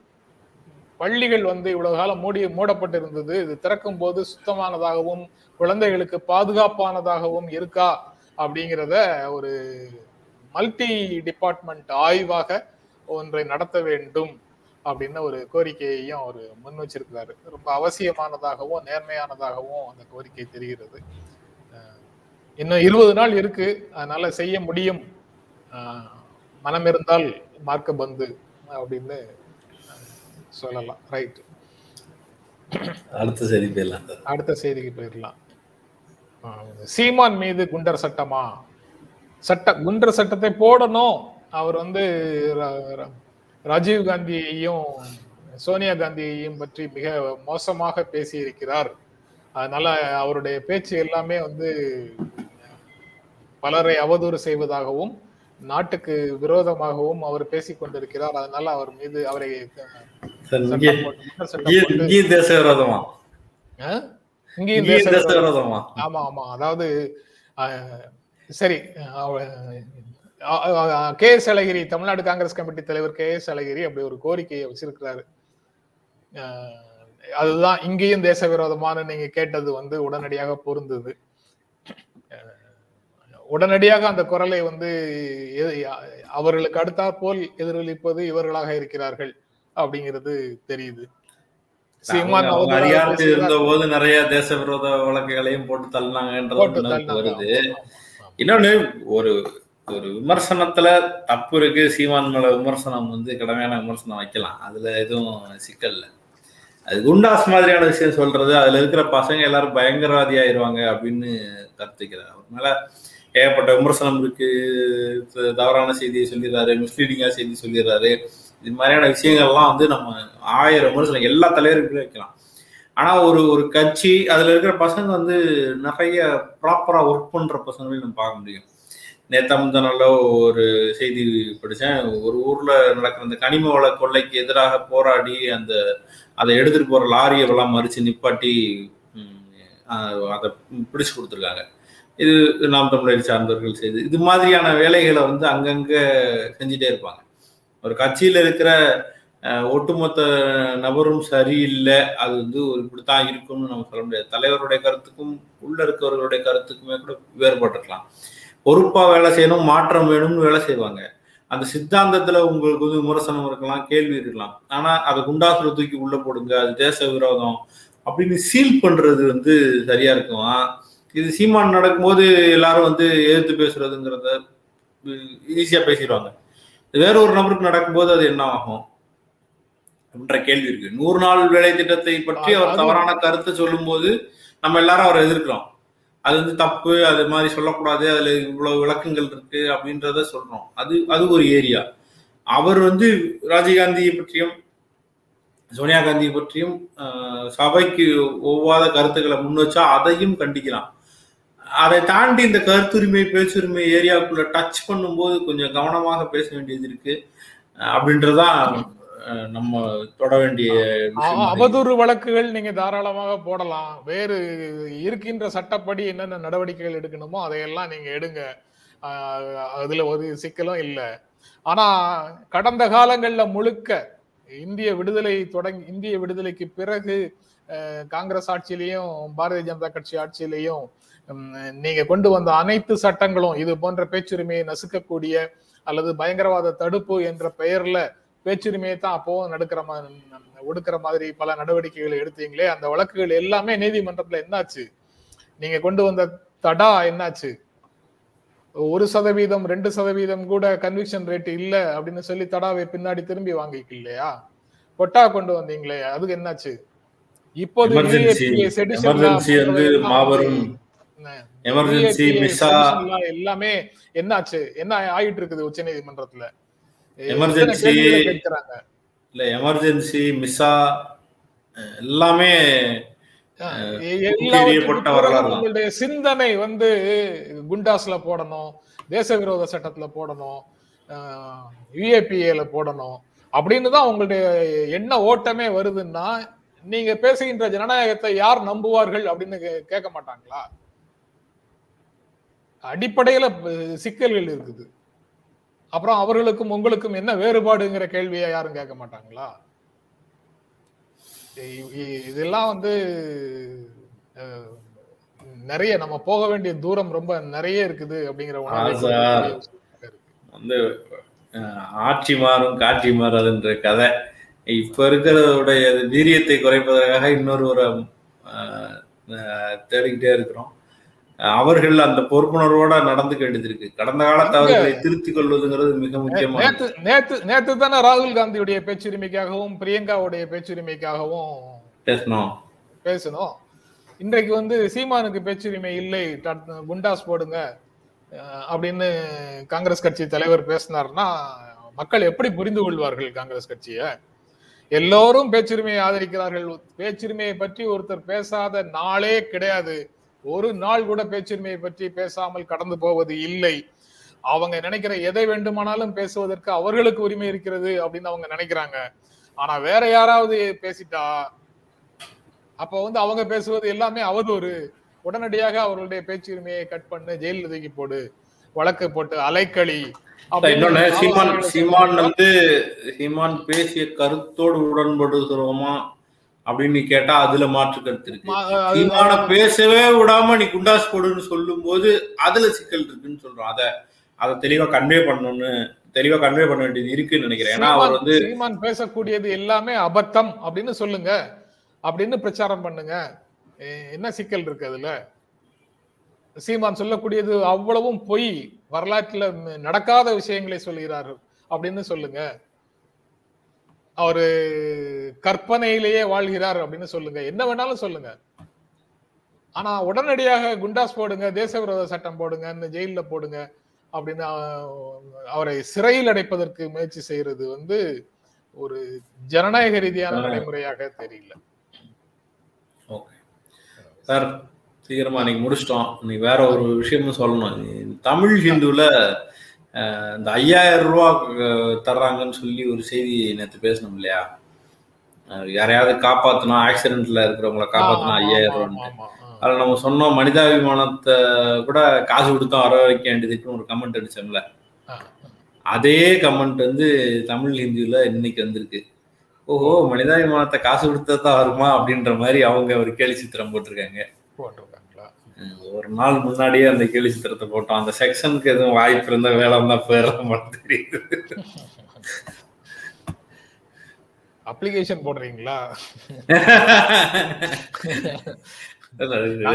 பள்ளிகள் வந்து இவ்வளவு காலம் மூடி மூடப்பட்டு இருந்தது, இது திறக்கும் போது சுத்தமானதாகவும் குழந்தைகளுக்கு பாதுகாப்பானதாகவும் இருக்கா அப்படிங்கிறத ஒரு மல்டி டிபார்ட்மெண்ட் ஆய்வாக ஒன்றை நடத்த வேண்டும் அப்படின்னு ஒரு கோரிக்கையையும் அவர் முன் வச்சிருக்கிறாரு. ரொம்ப அவசியமானதாகவும் நேர்மையானதாகவும் அந்த கோரிக்கை தெரிகிறது. இன்னும் இருபது நாள் இருக்கு, அதனால செய்ய முடியும், மனமிருந்தால் மார்க்க பந்து அப்படின்னு சொல்லலாம். ரைட், அடுத்த செய்தி போயிடலாம். அடுத்த செய்திக்கு போயிடலாம். சீமான் மீது குண்டர் சட்டமா சட்ட குண்டர் சட்டத்தை போடணும், அவர் வந்து ராஜீவ் காந்தியையும் சோனியா காந்தியையும் பற்றி மிக மோசமாக பேசியிருக்கிறார், அதனால அவருடைய பேச்சு எல்லாமே வந்து பலரை அவதூறு செய்வதாகவும் நாட்டுக்கு விரோதமாகவும் அவர் பேசிக் கொண்டிருக்கிறார், அதனால அவர் மீது அவரை விரோதமா இங்கேயும். ஆமா ஆமா அதாவது சரி, கே எஸ் அழகிரி, தமிழ்நாடு காங்கிரஸ் கமிட்டி தலைவர் கே எஸ் அழகிரி அப்படி ஒரு கோரிக்கையை வச்சிருக்கிறாரு. அதுதான் இங்கேயும் தேச விரோதமான நீங்க கேட்டது வந்து உடனடியாக பொருந்தது. உடனடியாக அந்த குரலை வந்து அவர்களுக்கு அடுத்தாற்போல் எதிரொலிப்பது இவர்களாக இருக்கிறார்கள் அப்படிங்கிறது தெரியுது. அதிகாரத்தில் இருந்த போது நிறைய தேச விரோத வழக்குகளையும் போட்டு தள்ளினாங்கன்றது வருது. இன்னொன்னு, ஒரு ஒரு விமர்சனத்துல தப்பு இருக்கு, சீமான் மேல விமர்சனம் வந்து கடுமையான விமர்சனம் வைக்கலாம், அதுல எதுவும் சிக்கல் இல்லை. அது குண்டாஸ் மாதிரியான விஷயம் சொல்றது, அதுல இருக்கிற பசங்க எல்லாரும் பயங்கரவாதி ஆயிடுவாங்க அப்படின்னு கருத்துக்கிறார். அவர் மேல ஏகப்பட்ட விமர்சனம் இருக்கு, தவறான செய்தியை சொல்லிடுறாரு, மிஸ்லீடிங்கா செய்தி சொல்லிடுறாரு. இது மாதிரியான விஷயங்கள்லாம் வந்து நம்ம ஆயிரம் விமர்சனம் எல்லா தலைவருக்குமே வைக்கலாம். ஆனா ஒரு ஒரு கட்சி அதுல இருக்கிற பசங்க வந்து நிறைய ப்ராப்பரா ஒர்க் பண்ற பசங்களையும் நம்ம பார்க்க முடியும். நேத்தமுந்தனால ஒரு செய்தி படித்தேன், ஒரு ஊர்ல நடக்கிற அந்த கனிம வள கொள்ளைக்கு எதிராக போராடி அந்த அதை எடுத்துட்டு போற லாரியை எல்லாம் மறிச்சு நிப்பாட்டி அதை பிடிச்சு கொடுத்துருக்காங்க. இது நாம் தமிழர் சார்ந்தவர்கள் செய்து இது மாதிரியான வேலைகளை வந்து அங்கங்க செஞ்சுட்டே இருப்பாங்க. ஒரு கட்சியில இருக்கிற ஒட்டுமொத்த நபரும் சரியில்லை, அது வந்து ஒரு இப்படித்தான் இருக்கும்னு நம்ம சொல்ல முடியாது. தலைவருடைய கருத்துக்கும் உள்ள இருக்கிறவர்களுடைய கருத்துக்குமே கூட வேறுபட்டிருக்கலாம். பொறுப்பா வேலை செய்யணும், மாற்றம் வேணும்னு வேலை செய்வாங்க. அந்த சித்தாந்தத்துல உங்களுக்கு வந்து விமர்சனம் இருக்கலாம், கேள்வி இருக்கலாம். ஆனா அதை குண்டாசுல தூக்கி உள்ள போடுங்க, அது தேச விரோதம் அப்படின்னு சீல் பண்றது வந்து சரியா இருக்குமா? இது சீமான் நடக்கும்போது எல்லாரும் வந்து எதிர்த்து பேசுறதுங்கிறத ஈஸியா பேசிடுவாங்க. வேற ஒரு நபருக்கு நடக்கும்போது அது என்ன ஆகும் அப்படின்ற கேள்வி இருக்கு. நூறு நாள் வேலை திட்டத்தை பற்றி அவர் தவறான கருத்தை சொல்லும் போது நம்ம எல்லாரும் அவரை எதிர்க்கிறோம். அது வந்து தப்பு, அது மாதிரி சொல்லக்கூடாது, அதுல இவ்வளவு விளக்கங்கள் இருக்கு அப்படின்றத சொல்றோம். அது அது ஒரு ஏரியா. அவர் வந்து ராஜீவ் காந்தியை பற்றியும் சோனியா காந்தியை பற்றியும் சபைக்கு ஒவ்வாத கருத்துக்களை முன் வச்சா அதையும் கண்டிக்கலாம். அதை தாண்டி இந்த கருத்துரிமை பேச்சுரிமை ஏரியாவுக்குள்ள டச் பண்ணும்போது கொஞ்சம் கவனமாக பேச வேண்டியது இருக்கு அப்படின்றதான் நம்ம தொட வேண்டிய. அவதூறு வழக்குகள் நீங்க தாராளமாக போடலாம், வேறு இருக்கின்ற சட்டப்படி என்னென்ன நடவடிக்கைகள் எடுக்கணுமோ அதையெல்லாம் நீங்க எடுங்க, அதுல ஒரு சிக்கலும் இல்லை. ஆனா கடந்த காலங்கள்ல முழுக்க இந்திய விடுதலை தொடங்கி இந்திய விடுதலைக்கு பிறகு காங்கிரஸ் ஆட்சியிலையும் பாரதிய ஜனதா கட்சி ஆட்சியிலையும் நீங்க கொண்டு வந்த அனைத்து சட்டங்களும் இது போன்ற பேச்சுரிமையை நசுக்கக்கூடிய அல்லது பயங்கரவாத தடுப்பு என்ற பெயர்ல பேச்சுரிமையை தான் அப்பவும் நடக்கிற மாதிரி ஒடுக்கிற மாதிரி பல நடவடிக்கைகளை எடுத்தீங்களே, அந்த வழக்குகள் எல்லாமே நீதிமன்றத்துல என்னாச்சு? நீங்க கொண்டு வந்த தடா என்னாச்சு? ஒரு சதவீதம் ரெண்டு சதவீதம் கூட கன்விக்ஷன் ரேட் இல்லை அப்படின்னு சொல்லி தடாவை பின்னாடி திரும்பி வாங்கிக்கலையா? கொட்டா கொண்டு வந்தீங்களே, அதுக்கு என்னாச்சு? இப்போது எல்லாமே என்னாச்சு? என்ன ஆயிட்டு இருக்குது உச்ச நீதிமன்றத்துல? எமர்ஜென்சி இல்ல எமர்ஜென்சி மிஸ்ஸா எல்லாமே உங்களுடைய சிந்தனை வந்து குண்டாஸ்ல போடணும், தேச விரோத சட்டத்துல போடணும், யூஏபிஏல போடணும் அப்படின்னு தான் உங்களுடைய என்ன ஓட்டமே வருதுன்னா நீங்க பேசுகின்ற ஜனநாயகத்தை யார் நம்புவார்கள் அப்படின்னு கேட்க மாட்டாங்களா? அடிப்படையில சிக்கல்கள் இருக்குது. அப்புறம் அவர்களுக்கும் உங்களுக்கும் என்ன வேறுபாடுங்கிற கேள்வியை யாரும் கேட்க மாட்டாங்களா? இதெல்லாம் வந்து நிறைய நம்ம போக வேண்டிய தூரம் ரொம்ப நிறைய இருக்குது அப்படிங்கிற வந்து ஆட்சி மாறும் காட்சி மாறுதுன்ற கதை. இப்ப இருக்கிறதுடைய வீரியத்தை குறைப்பதற்காக இன்னொருவரை தேடிக்கிட்டே இருக்கிறோம். அவர்கள் அந்த பொறுப்புணர்வோட நடந்துக்க வேண்டியது இருக்கு. கடந்த காலத்தை அவர்களை திருத்திக் கொள்வதுங்கிறது மிக முக்கியமான. நேத்து நேத்து நேத்து தானே ராகுல் காந்தியுடைய பேச்சுரிமைக்காகவும் பிரியங்காவுடைய பேச்சுரிமைக்காகவும் பேசணும் பேசணும் இன்றைக்கு வந்து சீமானுக்கு பேச்சுரிமை இல்லை, குண்டாஸ் போடுங்க அப்படின்னு காங்கிரஸ் கட்சி தலைவர் பேசினார்னா மக்கள் எப்படி புரிந்து கொள்வார்கள் காங்கிரஸ் கட்சியை? எல்லோரும் பேச்சுரிமையை ஆதரிக்கிறார்கள். பேச்சுரிமையை பற்றி ஒருத்தர் பேசாத நாளே கிடையாது. ஒரு நாள் கூட பேச்சுரிமையை பற்றி பேசாமல் கடந்து போவது இல்லை. அவங்க நினைக்கிற எதை வேண்டுமானாலும் பேசுவதற்கு அவர்களுக்கு உரிமை இருக்கிறது அப்படின்னு அவங்க நினைக்கிறாங்க. ஆனா வேற யாராவது பேசிட்டா அப்ப வந்து அவங்க பேசுவது எல்லாமே அவதூறு. உடனடியாக அவர்களுடைய பேச்சுரிமையை கட் பண்ணு, ஜெயிலில் தூக்கி போடு, வழக்கு போட்டு அலைக்களி. சீமான் சீமான் வந்து சீமான் பேசிய கருத்தோடு உடன்படுகிறோமா அப்படின்னு கேட்டா அதுல மாற்று கருத்து இருக்கு. சீமான பேசவே விடாம நீ குண்டாஸ் போடுன்னு சொல்லும் போது அதுல சிக்கல் இருக்குன்னு சொல்றோம். அத அதை தெளிவா கன்வே பண்ணணும்னு தெளிவா கன்வே பண்ண வேண்டியது இருக்குன்னு நினைக்கிறேன். ஏன்னா அவர் வந்து சீமான் பேசக்கூடியது எல்லாமே அபத்தம் அப்படின்னு சொல்லுங்க, அப்படின்னு பிரச்சாரம் பண்ணுங்க, என்ன சிக்கல் இருக்கு அதுல? சீமான் சொல்லக்கூடியது அவ்வளவும் பொய், வரலாற்றுல நடக்காத விஷயங்களை சொல்கிறார்கள் அப்படின்னு சொல்லுங்க. அவரு கற்பனையிலேயே வாழ்கிறார் அப்படின்னு சொல்லுங்க, என்ன வேணாலும் சொல்லுங்க. ஆனா உடனடியாக குண்டாஸ் போடுங்க, தேச விரோத சட்டம் போடுங்கன்னு ஜெயில போடுங்க அப்படின்னு அவரை சிறையில் அடைப்பதற்கு முயற்சி செய்யறது வந்து ஒரு ஜனநாயக ரீதியான நடைமுறையாக தெரியல. சார் சீக்கிரமா நீங்க முடிச்சிட்டோம். நீ வேற ஒரு விஷயமும் சொல்லணும். தமிழ் ஹிந்துல இந்த ஐயாயிரம் ரூபா தர்றாங்கன்னு சொல்லி ஒரு செய்தி நேற்று பேசணும் இல்லையா? யாரையாவது காப்பாத்தினா, ஆக்சிடென்ட்ல இருக்கிறவங்கள காப்பாத்தினா ஐயாயிரம் ரூபான்னு. அதில் நம்ம சொன்னோம் மனிதாபிமானத்தை கூட காசு கொடுத்தா வர வைக்க வேண்டியதுக்குன்னு ஒரு கமெண்ட் அடிச்சோம்ல, அதே கமெண்ட் வந்து தமிழ் ஹிந்தியில இன்னைக்கு வந்திருக்கு. ஓஹோ, மனிதாபிமானத்தை காசு கொடுத்தா வருமா அப்படின்ற மாதிரி அவங்க ஒரு கேலி சித்திரம் போட்டிருக்காங்க. ஒரு நாள் முன்னாடியே அந்த கேலி சித்திரத்தை போட்டோம். அந்த செக்ஷனுக்கு எதுவும் வாய்ப்பு இருந்தா வேலை தான் போயிடலாம் தெரியுது. அப்ளிகேஷன் போடுறீங்களா?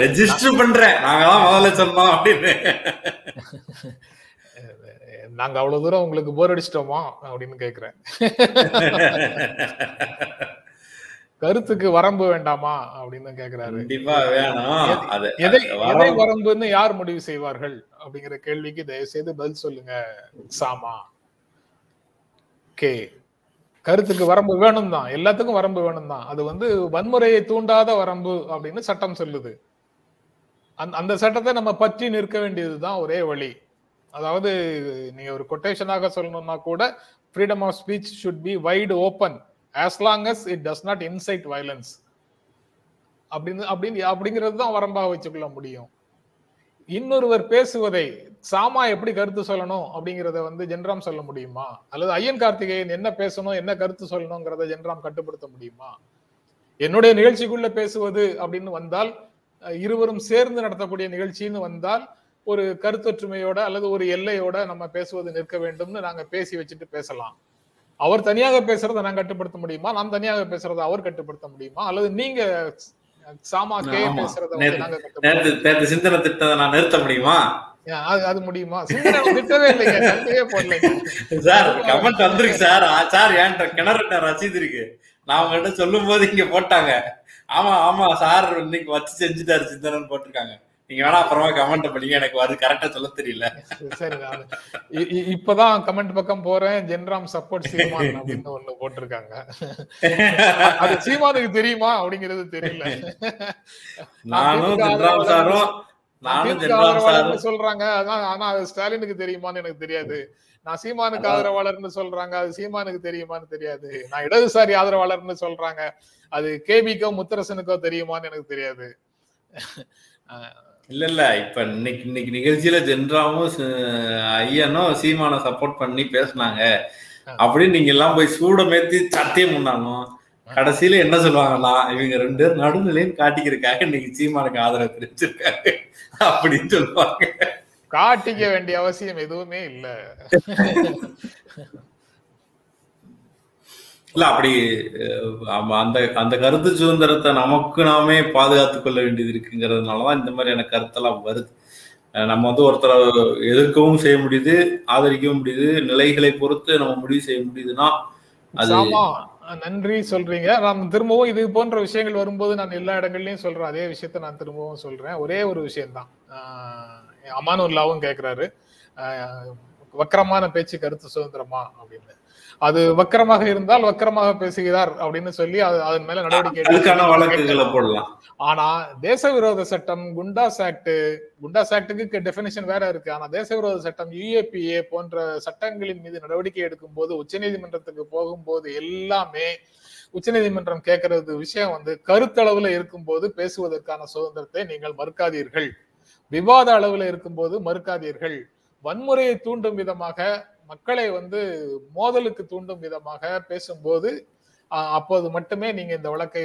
ரெஜிஸ்டர் பண்றேன் நாங்கெல்லாம் முதல்ல சொன்னோம் அப்படின்னு. நாங்க அவ்வளவு தூரம் உங்களுக்கு போர் அடிச்சிட்டோமா அப்படின்னு கேக்குறேன். கருத்துக்கு வரம்பு வேண்டாமா அப்படின்னு கேக்குறாரு. கண்டிப்பா வேணும். வரம்புன்னு யார் முடிவு செய்வார்கள் அப்படிங்கிற கேள்விக்கு தயவு செய்து பதில் சொல்லுங்க. சாமா கே கருத்துக்கு வரம்பு வேணும் தான், எல்லாத்துக்கும் வரம்பு வேணும் தான். அது வந்து வன்முறையை தூண்டாத வரம்பு அப்படின்னு சட்டம் சொல்லுது. அந் அந்த சட்டத்தை நம்ம பற்றி நிற்க வேண்டியதுதான் ஒரே வழி. அதாவது நீங்க ஒரு கொட்டேஷனாக சொல்லணும்னா கூட freedom of speech should be wide open as long as it does not incite violence அப்படின்னு அப்படின்னு அப்படிங்கிறது தான் வரம்பாக வச்சுக்கொள்ள முடியும். இன்னொருவர் பேசுவதை சாமா எப்படி கருத்து சொல்லணும் அப்படிங்கிறத வந்து ஜென்ராம் சொல்ல முடியுமா? அல்லது ஐயன் கார்த்திகேயன் என்ன பேசணும், என்ன கருத்து சொல்லணும்ங்கிறத ஜென்ராம் கட்டுப்படுத்த முடியுமா? என்னுடைய நிகழ்ச்சிக்குள்ள பேசுவது அப்படின்னு வந்தால், இருவரும் சேர்ந்து நடத்தக்கூடிய நிகழ்ச்சின்னு வந்தால், ஒரு கருத்தொற்றுமையோட அல்லது ஒரு எல்லையோட நம்ம பேசுவது நிற்க வேண்டும்னு நாங்க பேசி வச்சுட்டு பேசலாம். அவர் தனியாக பேசுறத நான் கட்டுப்படுத்த முடியுமா? நான் தனியாக பேசுறத அவர் கட்டுப்படுத்த முடியுமா? அல்லது நீங்க சாமா கே பேசுறத நாங்க சிந்தனை திட்டத்தை நான் நிறுத்த முடியுமா? அது முடியுமா? சிந்தனை திட்டவே இல்லைங்க, சண்டையே போடலைங்க. சார் கமெண்ட் வந்திருக்கு சார். சார் ஏன் கிணறு ரசீது இருக்கு, நான் அவங்ககிட்ட சொல்லும் போது இங்க போட்டாங்க. ஆமா ஆமா சார் இன்னைக்கு வச்சு செஞ்சுட்டாரு சிந்தனை போட்டிருக்காங்க. நீங்க வேணா அப்புறமா கமெண்ட் பண்ணீங்க, எனக்கு அது கரெக்டா சொல்ல தெரியல. சரி, இப்பதான் கமெண்ட் பக்கம் போறேன். ஜென்ராம் சப்போர்ட் சீமான் அப்படின்னு ஒண்ணு போட்டிருக்காங்க. அது சீமானுக்கு தெரியுமா அப்படிங்கிறது தெரியல. நானும் ஜென்ராம் சாரும் நானும் ஜென்ராம் சாரும் சொல்றாங்க, ஆனா அது ஸ்டாலினுக்கு தெரியுமான்னு எனக்கு தெரியாது. நான் சீமானுக்கு ஆதரவாளர்னு சொல்றாங்க, அது சீமானுக்கு தெரியுமான்னு தெரியாது. நான் இடதுசாரி ஆதரவாளர்னு சொல்றாங்க, அது கேபிக்கோ முத்தரசனுக்கோ தெரியுமான்னு எனக்கு தெரியாது. இல்ல இல்ல இப்ப இன்னைக்கு இன்னைக்கு நிகழ்ச்சியில ஜென்ராமும் ஐயனும் சீமான சப்போர்ட் பண்ணி பேசினாங்க அப்படின்னு நீங்க எல்லாம் போய் சூடமேத்தி சத்தியம் பண்ணாலும் கடைசியில என்ன சொல்லுவாங்கன்னா, இவங்க ரெண்டு பேரும் நடுநிலையும் காட்டிக்கிறக்காக இன்னைக்கு சீமானுக்கு ஆதரவு தெரிவிச்சிருக்காங்க அப்படின்னு சொல்லுவாங்க. காட்டிக்க வேண்டிய அவசியம் எதுவுமே இல்ல. இல்ல அப்படி அந்த அந்த கருத்து சுதந்திரத்தை நமக்கு நாமே பாதுகாத்து கொள்ள வேண்டியது இருக்குங்கிறதுனாலதான் இந்த மாதிரியான கருத்தெல்லாம் வருது. நம்ம வந்து ஒருத்தரை எதிர்க்கவும் செய்ய முடியுது, ஆதரிக்கவும் முடியுது. நிலைகளை பொறுத்து நம்ம முடிவு செய்ய முடியுதுன்னா அது நன்றி சொல்றீங்க. நான் திரும்பவும் இது போன்ற விஷயங்கள் வரும்போது நான் எல்லா இடங்கள்லயும் சொல்றேன், அதே விஷயத்த நான் திரும்பவும் சொல்றேன். ஒரே ஒரு விஷயம்தான். அமானுல்லாவும் கேட்கிறாரு, வக்கரமான பேச்சு கருத்து சுதந்திரமா அப்படின்னு. அது வக்கரமாக இருந்தால் வக்கரமாக பேசுகிறார் அப்படின்னு சொல்லி அதன் மேல நடவடிக்கை போடலாம். ஆனா தேச விரோத சட்டம், குண்டாஸ் ஆக்ட், குண்டாஸ் ஆக்டுக்கு டெபினிஷன் வேற இருக்கு. ஆனா தேச விரோத சட்டம், யூஏபிஏ போன்ற சட்டங்களின் மீது நடவடிக்கை எடுக்கும் போது உச்ச நீதிமன்றத்துக்கு போகும்போது எல்லாமே உச்ச நீதிமன்றம் கேட்கறது விஷயம் வந்து கருத்தளவுல இருக்கும் போது பேசுவதற்கான சுதந்திரத்தை நீங்கள் மறுக்காதீர்கள், விவாத அளவுல இருக்கும் போது மறுக்காதீர்கள், வன்முறையை தூண்டும் விதமாக மக்களை வந்து மோதலுக்கு தூண்டும் விதமாக பேசும்போது அப்போது மட்டுமே நீங்க இந்த வழக்கை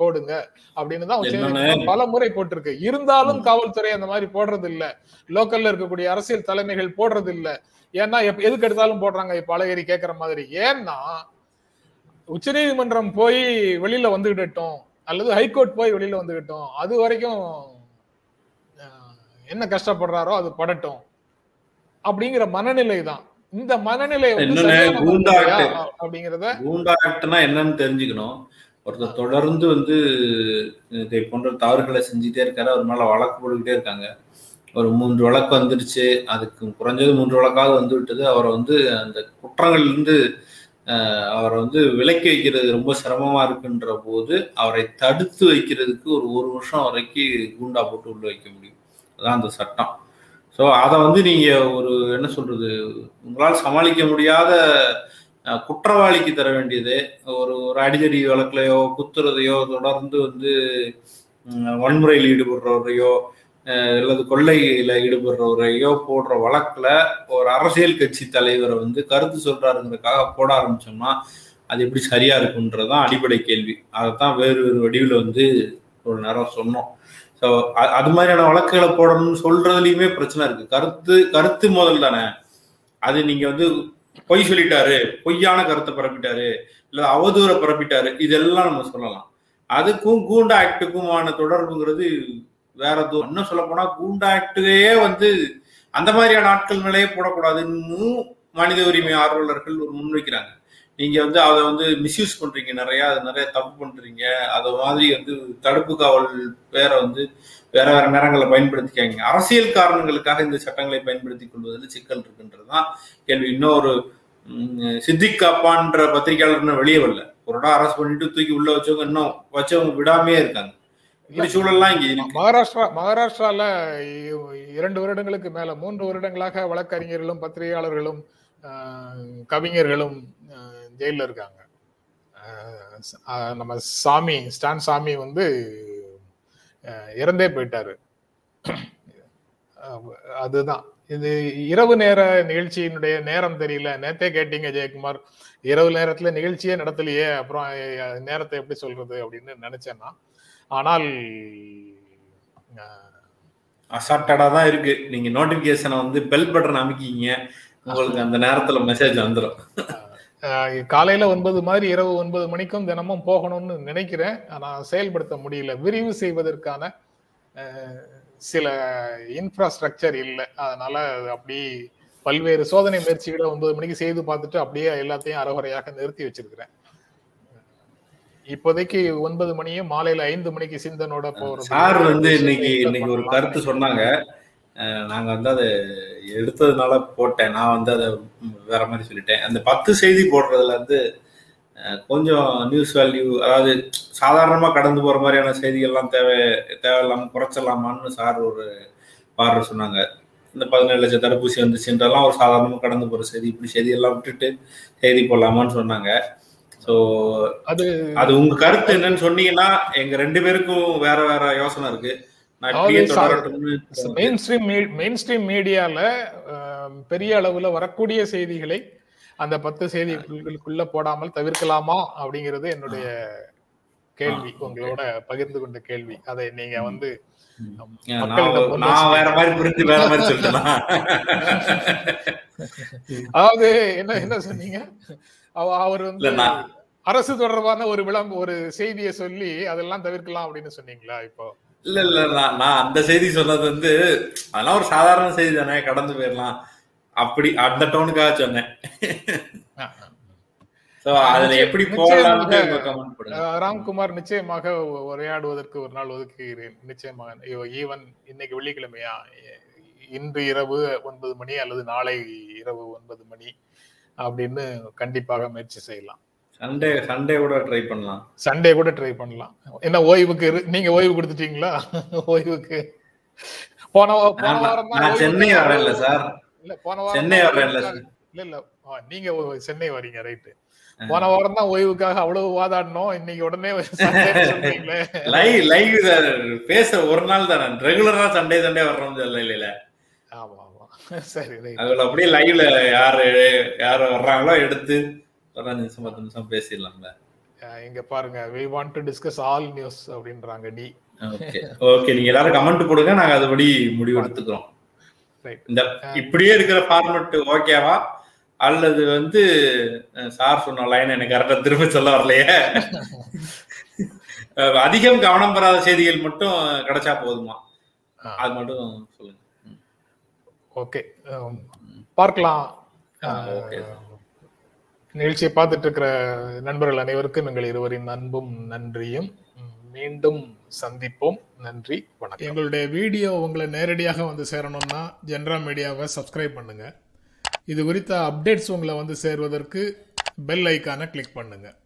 போடுங்க அப்படின்னு தான் உச்ச நீதிமன்றம் பல முறை போட்டிருக்கு. இருந்தாலும் காவல்துறை அந்த மாதிரி போடுறது இல்ல, லோக்கல்ல இருக்கக்கூடிய அரசியல் தலைமைகள் போடுறது இல்ல. ஏன்னா எதுக்கு எடுத்தாலும் போடுறாங்க இப்ப அழகிரி கேட்கற மாதிரி. ஏன்னா உச்ச நீதிமன்றம் போய் வெளியில வந்துகிட்டோம் அல்லது ஹைகோர்ட் போய் வெளியில வந்துகிட்டோம், அது வரைக்கும் என்ன கஷ்டப்படுறாரோ அது படட்டும் அப்படிங்கிற மனநிலை தான். இந்த மனநிலை அப்படிங்கறத கூண்டா ஆக்ட்னா என்னன்னு தெரிஞ்சுக்கணும். ஒருத்தர் தொடர்ந்து வந்து இதை போன்ற தவறுகளை செஞ்சுட்டே இருக்காரு, அவர் மேல வழக்கு போட்டுக்கிட்டே இருக்காங்க. ஒரு மூன்று வழக்கு வந்துடுச்சு, அதுக்கு குறைஞ்சது மூன்று வழக்காவது வந்து விட்டது. அவரை வந்து அந்த குற்றங்கள்லேருந்து அவரை வந்து விலக்கி வைக்கிறது ரொம்ப சிரமமா இருக்குன்ற போது அவரை தடுத்து வைக்கிறதுக்கு ஒரு ஒரு வருஷம் வரைக்கும் கூண்டா போட்டு உள்ள வைக்க முடியும், அதான் அந்த சட்டம். ஸோ அதை வந்து நீங்கள் ஒரு என்ன சொல்றது, உங்களால் சமாளிக்க முடியாத குற்றவாளிக்கு தர வேண்டியது, ஒரு ஒரு அடிதடி வழக்குலையோ குத்துறதையோ தொடர்ந்து வந்து வன்முறையில் ஈடுபடுறவரையோ அல்லது கொள்ளையில் ஈடுபடுறவரையோ போடுற வழக்கில் ஒரு அரசியல் கட்சி தலைவரை வந்து கருத்து சொல்றாருங்கிறதுக்காக போட ஆரம்பிச்சோம்னா அது எப்படி சரியா இருக்குன்றதான் அடிப்படை கேள்வி. அதைத்தான் வேறு வேறு வடிவில் வந்து ஒரு நேரம் சொன்னோம். ஸோ அது மாதிரியான வழக்குகளை போடணும்னு சொல்றதுலையுமே பிரச்சனை இருக்கு. கருத்து கருத்து முதல் தானே, அது நீங்க வந்து பொய் சொல்லிட்டாரு, பொய்யான கருத்தை பரப்பிட்டாரு, இல்லை அவதூறை பரப்பிட்டாரு, இதெல்லாம் நம்ம சொல்லலாம். அதுக்கும் கூண்டா ஆக்டுக்குமான தொடர்புங்கிறது வேற தூரம். இன்னும் சொல்ல போனா கூண்டா ஆக்டுகையே வந்து அந்த மாதிரியான ஆட்கள் மேலேயே போடக்கூடாதுன்னு மனித உரிமை ஆர்வலர்கள் ஒரு முன்வைக்கிறாங்க. நீங்க வந்து அதை வந்து மிஸ்யூஸ் பண்றீங்க, நிறைய அது நிறைய தப்பு பண்றீங்க, அதை மாதிரி வந்து தடுப்பு காவல் பேரை வந்து வேற வேற நேரங்களை பயன்படுத்திக்காங்க. அரசியல் காரணங்களுக்காக இந்த சட்டங்களை பயன்படுத்தி கொள்வதில் சிக்கல் இருக்குன்றதுதான் கேள்வி. இன்னொரு சித்திக் காப்பான்ற பத்திரிகையாளர்னு வெளியே வரல, ஒருடா அரசு பண்ணிட்டு தூக்கி உள்ள வச்சவங்க இன்னும் வச்சவங்க விடாமையே இருக்காங்க. மகாராஷ்டிரா மகாராஷ்டிரால இரண்டு வருடங்களுக்கு மேல மூன்று வருடங்களாக வழக்கறிஞர்களும் பத்திரிகையாளர்களும் கவிஞர்களும் ஜெயில இருக்காங்க. நம்ம சாமி ஸ்டான் சாமி வந்து இறந்தே போயிட்டாரு. அதுதான் இது இரவு நேர நிகழ்ச்சியினுடைய நேரம் தெரியல. நேத்தே கேட்டீங்க ஜெயக்குமார், இரவு நேரத்துல நிகழ்ச்சியே நடத்தலையே, அப்புறம் நேரத்தை எப்படி சொல்றது அப்படின்னு நினைச்சேன்னா, ஆனால் அசால்ட்டடா தான் இருக்கு. நீங்க நோட்டிபிகேஷனை வந்து பெல் பட்டன் அமைக்கிங்க, உங்களுக்கு அந்த நேரத்துல மெசேஜ் வந்துடும். காலையில ஒன்பது மாதிரி இரவு ஒன்பது மணிக்கும் தினமும் போகணும்னு நினைக்கிறேன், ஆனா செயல்படுத்த முடியல. விரிவு செய்வதற்கான சில இன்ஃப்ராஸ்ட்ரக்சர் இல்லை, அதனால அப்படி பல்வேறு சோதனை முயற்சிகளை ஒன்பது மணிக்கு செய்து பார்த்துட்டு அப்படியே எல்லாத்தையும் அறகுறையாக நிறுத்தி வச்சிருக்கிறேன். இப்போதைக்கு ஒன்பது மணியும் மாலையில ஐந்து மணிக்கு சிந்தனோட போறோம். சார் வந்து இன்னைக்கு இன்னைக்கு ஒரு கருத்து சொன்னாங்க, நாங்க வந்து அதை எடுத்ததுனால போட்டேன், நான் வந்து அதை வேற மாதிரி சொல்லிட்டேன். அந்த பத்து செய்தி போடுறதுல வந்து கொஞ்சம் நியூஸ் வேல்யூ, அதாவது சாதாரணமா கடந்து போற மாதிரியான செய்திகள்லாம் தேவை தேவையில்லாம குறைச்சிடலாமான்னு சார் ஒரு பார்வை சொன்னாங்க. இந்த பதினேழு லட்சம் தடுப்பூசி வந்துச்சுன்றெல்லாம் ஒரு சாதாரணமா கடந்து போற செய்தி, இப்படி செய்தியெல்லாம் விட்டுட்டு செய்தி போடலாமான்னு சொன்னாங்க. ஸோ அது அது உங்க கருத்து என்னன்னு சொன்னீங்கன்னா எங்க ரெண்டு பேருக்கும் வேற வேற யோசனை இருக்கு. மெயின் ஸ்ட்ரீம் மீடியால பெரிய அளவுல வரக்கூடிய செய்திகளை அந்த பத்து செய்திகளுக்குள்ள போடாமல் தவிர்க்கலாமா அப்படிங்கிறது என்னுடைய கேள்வி, உங்களோட பகிர்ந்து கொண்ட கேள்வி. அதை நீங்க வந்து அதாவது என்ன என்ன சொன்னீங்க, அவர் வந்து அரசு தொடர்பான ஒரு விளம் ஒரு செய்தியை சொல்லி அதெல்லாம் தவிர்க்கலாம் அப்படின்னு சொன்னீங்களா? இப்போ இல்ல இல்ல நான் நான் அந்த செய்தி சொன்னது வந்து அதெல்லாம் ஒரு சாதாரண செய்தி தானே, கடந்து போயிடலாம் அப்படி அந்த டோனுக்காக சொன்னேன். ராம்குமார், நிச்சயமாக உரையாடுவதற்கு ஒரு நாள் ஒதுக்குகிறேன், நிச்சயமாக. ஈவன் இன்னைக்கு வெள்ளிக்கிழமையா, இன்று இரவு ஒன்பது மணி அல்லது நாளை இரவு ஒன்பது மணி அப்படின்னு கண்டிப்பாக முயற்சி செய்யலாம். சண்டே சண்டே கூட ட்ரை பண்ணலாம், சண்டே கூட ட்ரை பண்ணலாம். என்ன ஓய்வுக்கு நீங்க ஓய்வு கொடுத்துட்டீங்களா? ஓய்வுக்கு போன வாரம் நான் சென்னை வரேன். இல்ல சார், இல்ல போன வாரம் சென்னை வரேன். இல்ல இல்ல இல்ல நீங்க சென்னை வரீங்க, ரைட்டு. போன வாரம் தான் ஓய்வுக்காக அவ்வளவு வாதாடணும், இன்னைக்கு உடனே சொல்றீங்களே. லைவ் லைவ் பேச ஒரு நாள் தானே, ரெகுலரா சண்டே சண்டே வர்றோம் சொல்ல இல்ல. ஆமா ஆமா சரி ரைட். அதுல அப்படியே லைவ்ல யாரு யாரு வர்றாங்களோ எடுத்து பேசிடலாம்ல. இங்க பாருங்க, we want to discuss all news அப்படின்றாங்க. டி ஓகே ஓகே, நீங்க எல்லாரும் கமெண்ட் போடுங்க, நாங்க அதுபடி முடிவு எடுத்துக்கிறோம். ரைட், இந்த இப்படியே இருக்கிற ஃபார்மட் ஓகேவா? அல்லது வந்து சார் சொன்ன லைன் எனக்கு கரெக்டா திரும்ப சொல்ல வரலையே, அதிகம் கவனம் பெறாத செய்திகள் மட்டும் கிடைச்சா போதுமா, அது மட்டும் சொல்லுங்க. ஓகே பார்க்கலாம். நிகழ்ச்சியை பார்த்துட்டு இருக்கிற நண்பர்கள் அனைவருக்கும் எங்கள் இருவரின் அன்பும் நன்றியும். மீண்டும் சந்திப்போம். நன்றி, வணக்கம். எங்களுடைய வீடியோ உங்களை நேரடியாக வந்து சேரணும்னா ஜென்ராம் மீடியாவை சப்ஸ்கிரைப் பண்ணுங்கள். இது குறித்த அப்டேட்ஸ் உங்களை வந்து சேருவதற்கு பெல் ஐக்கானை கிளிக் பண்ணுங்கள்.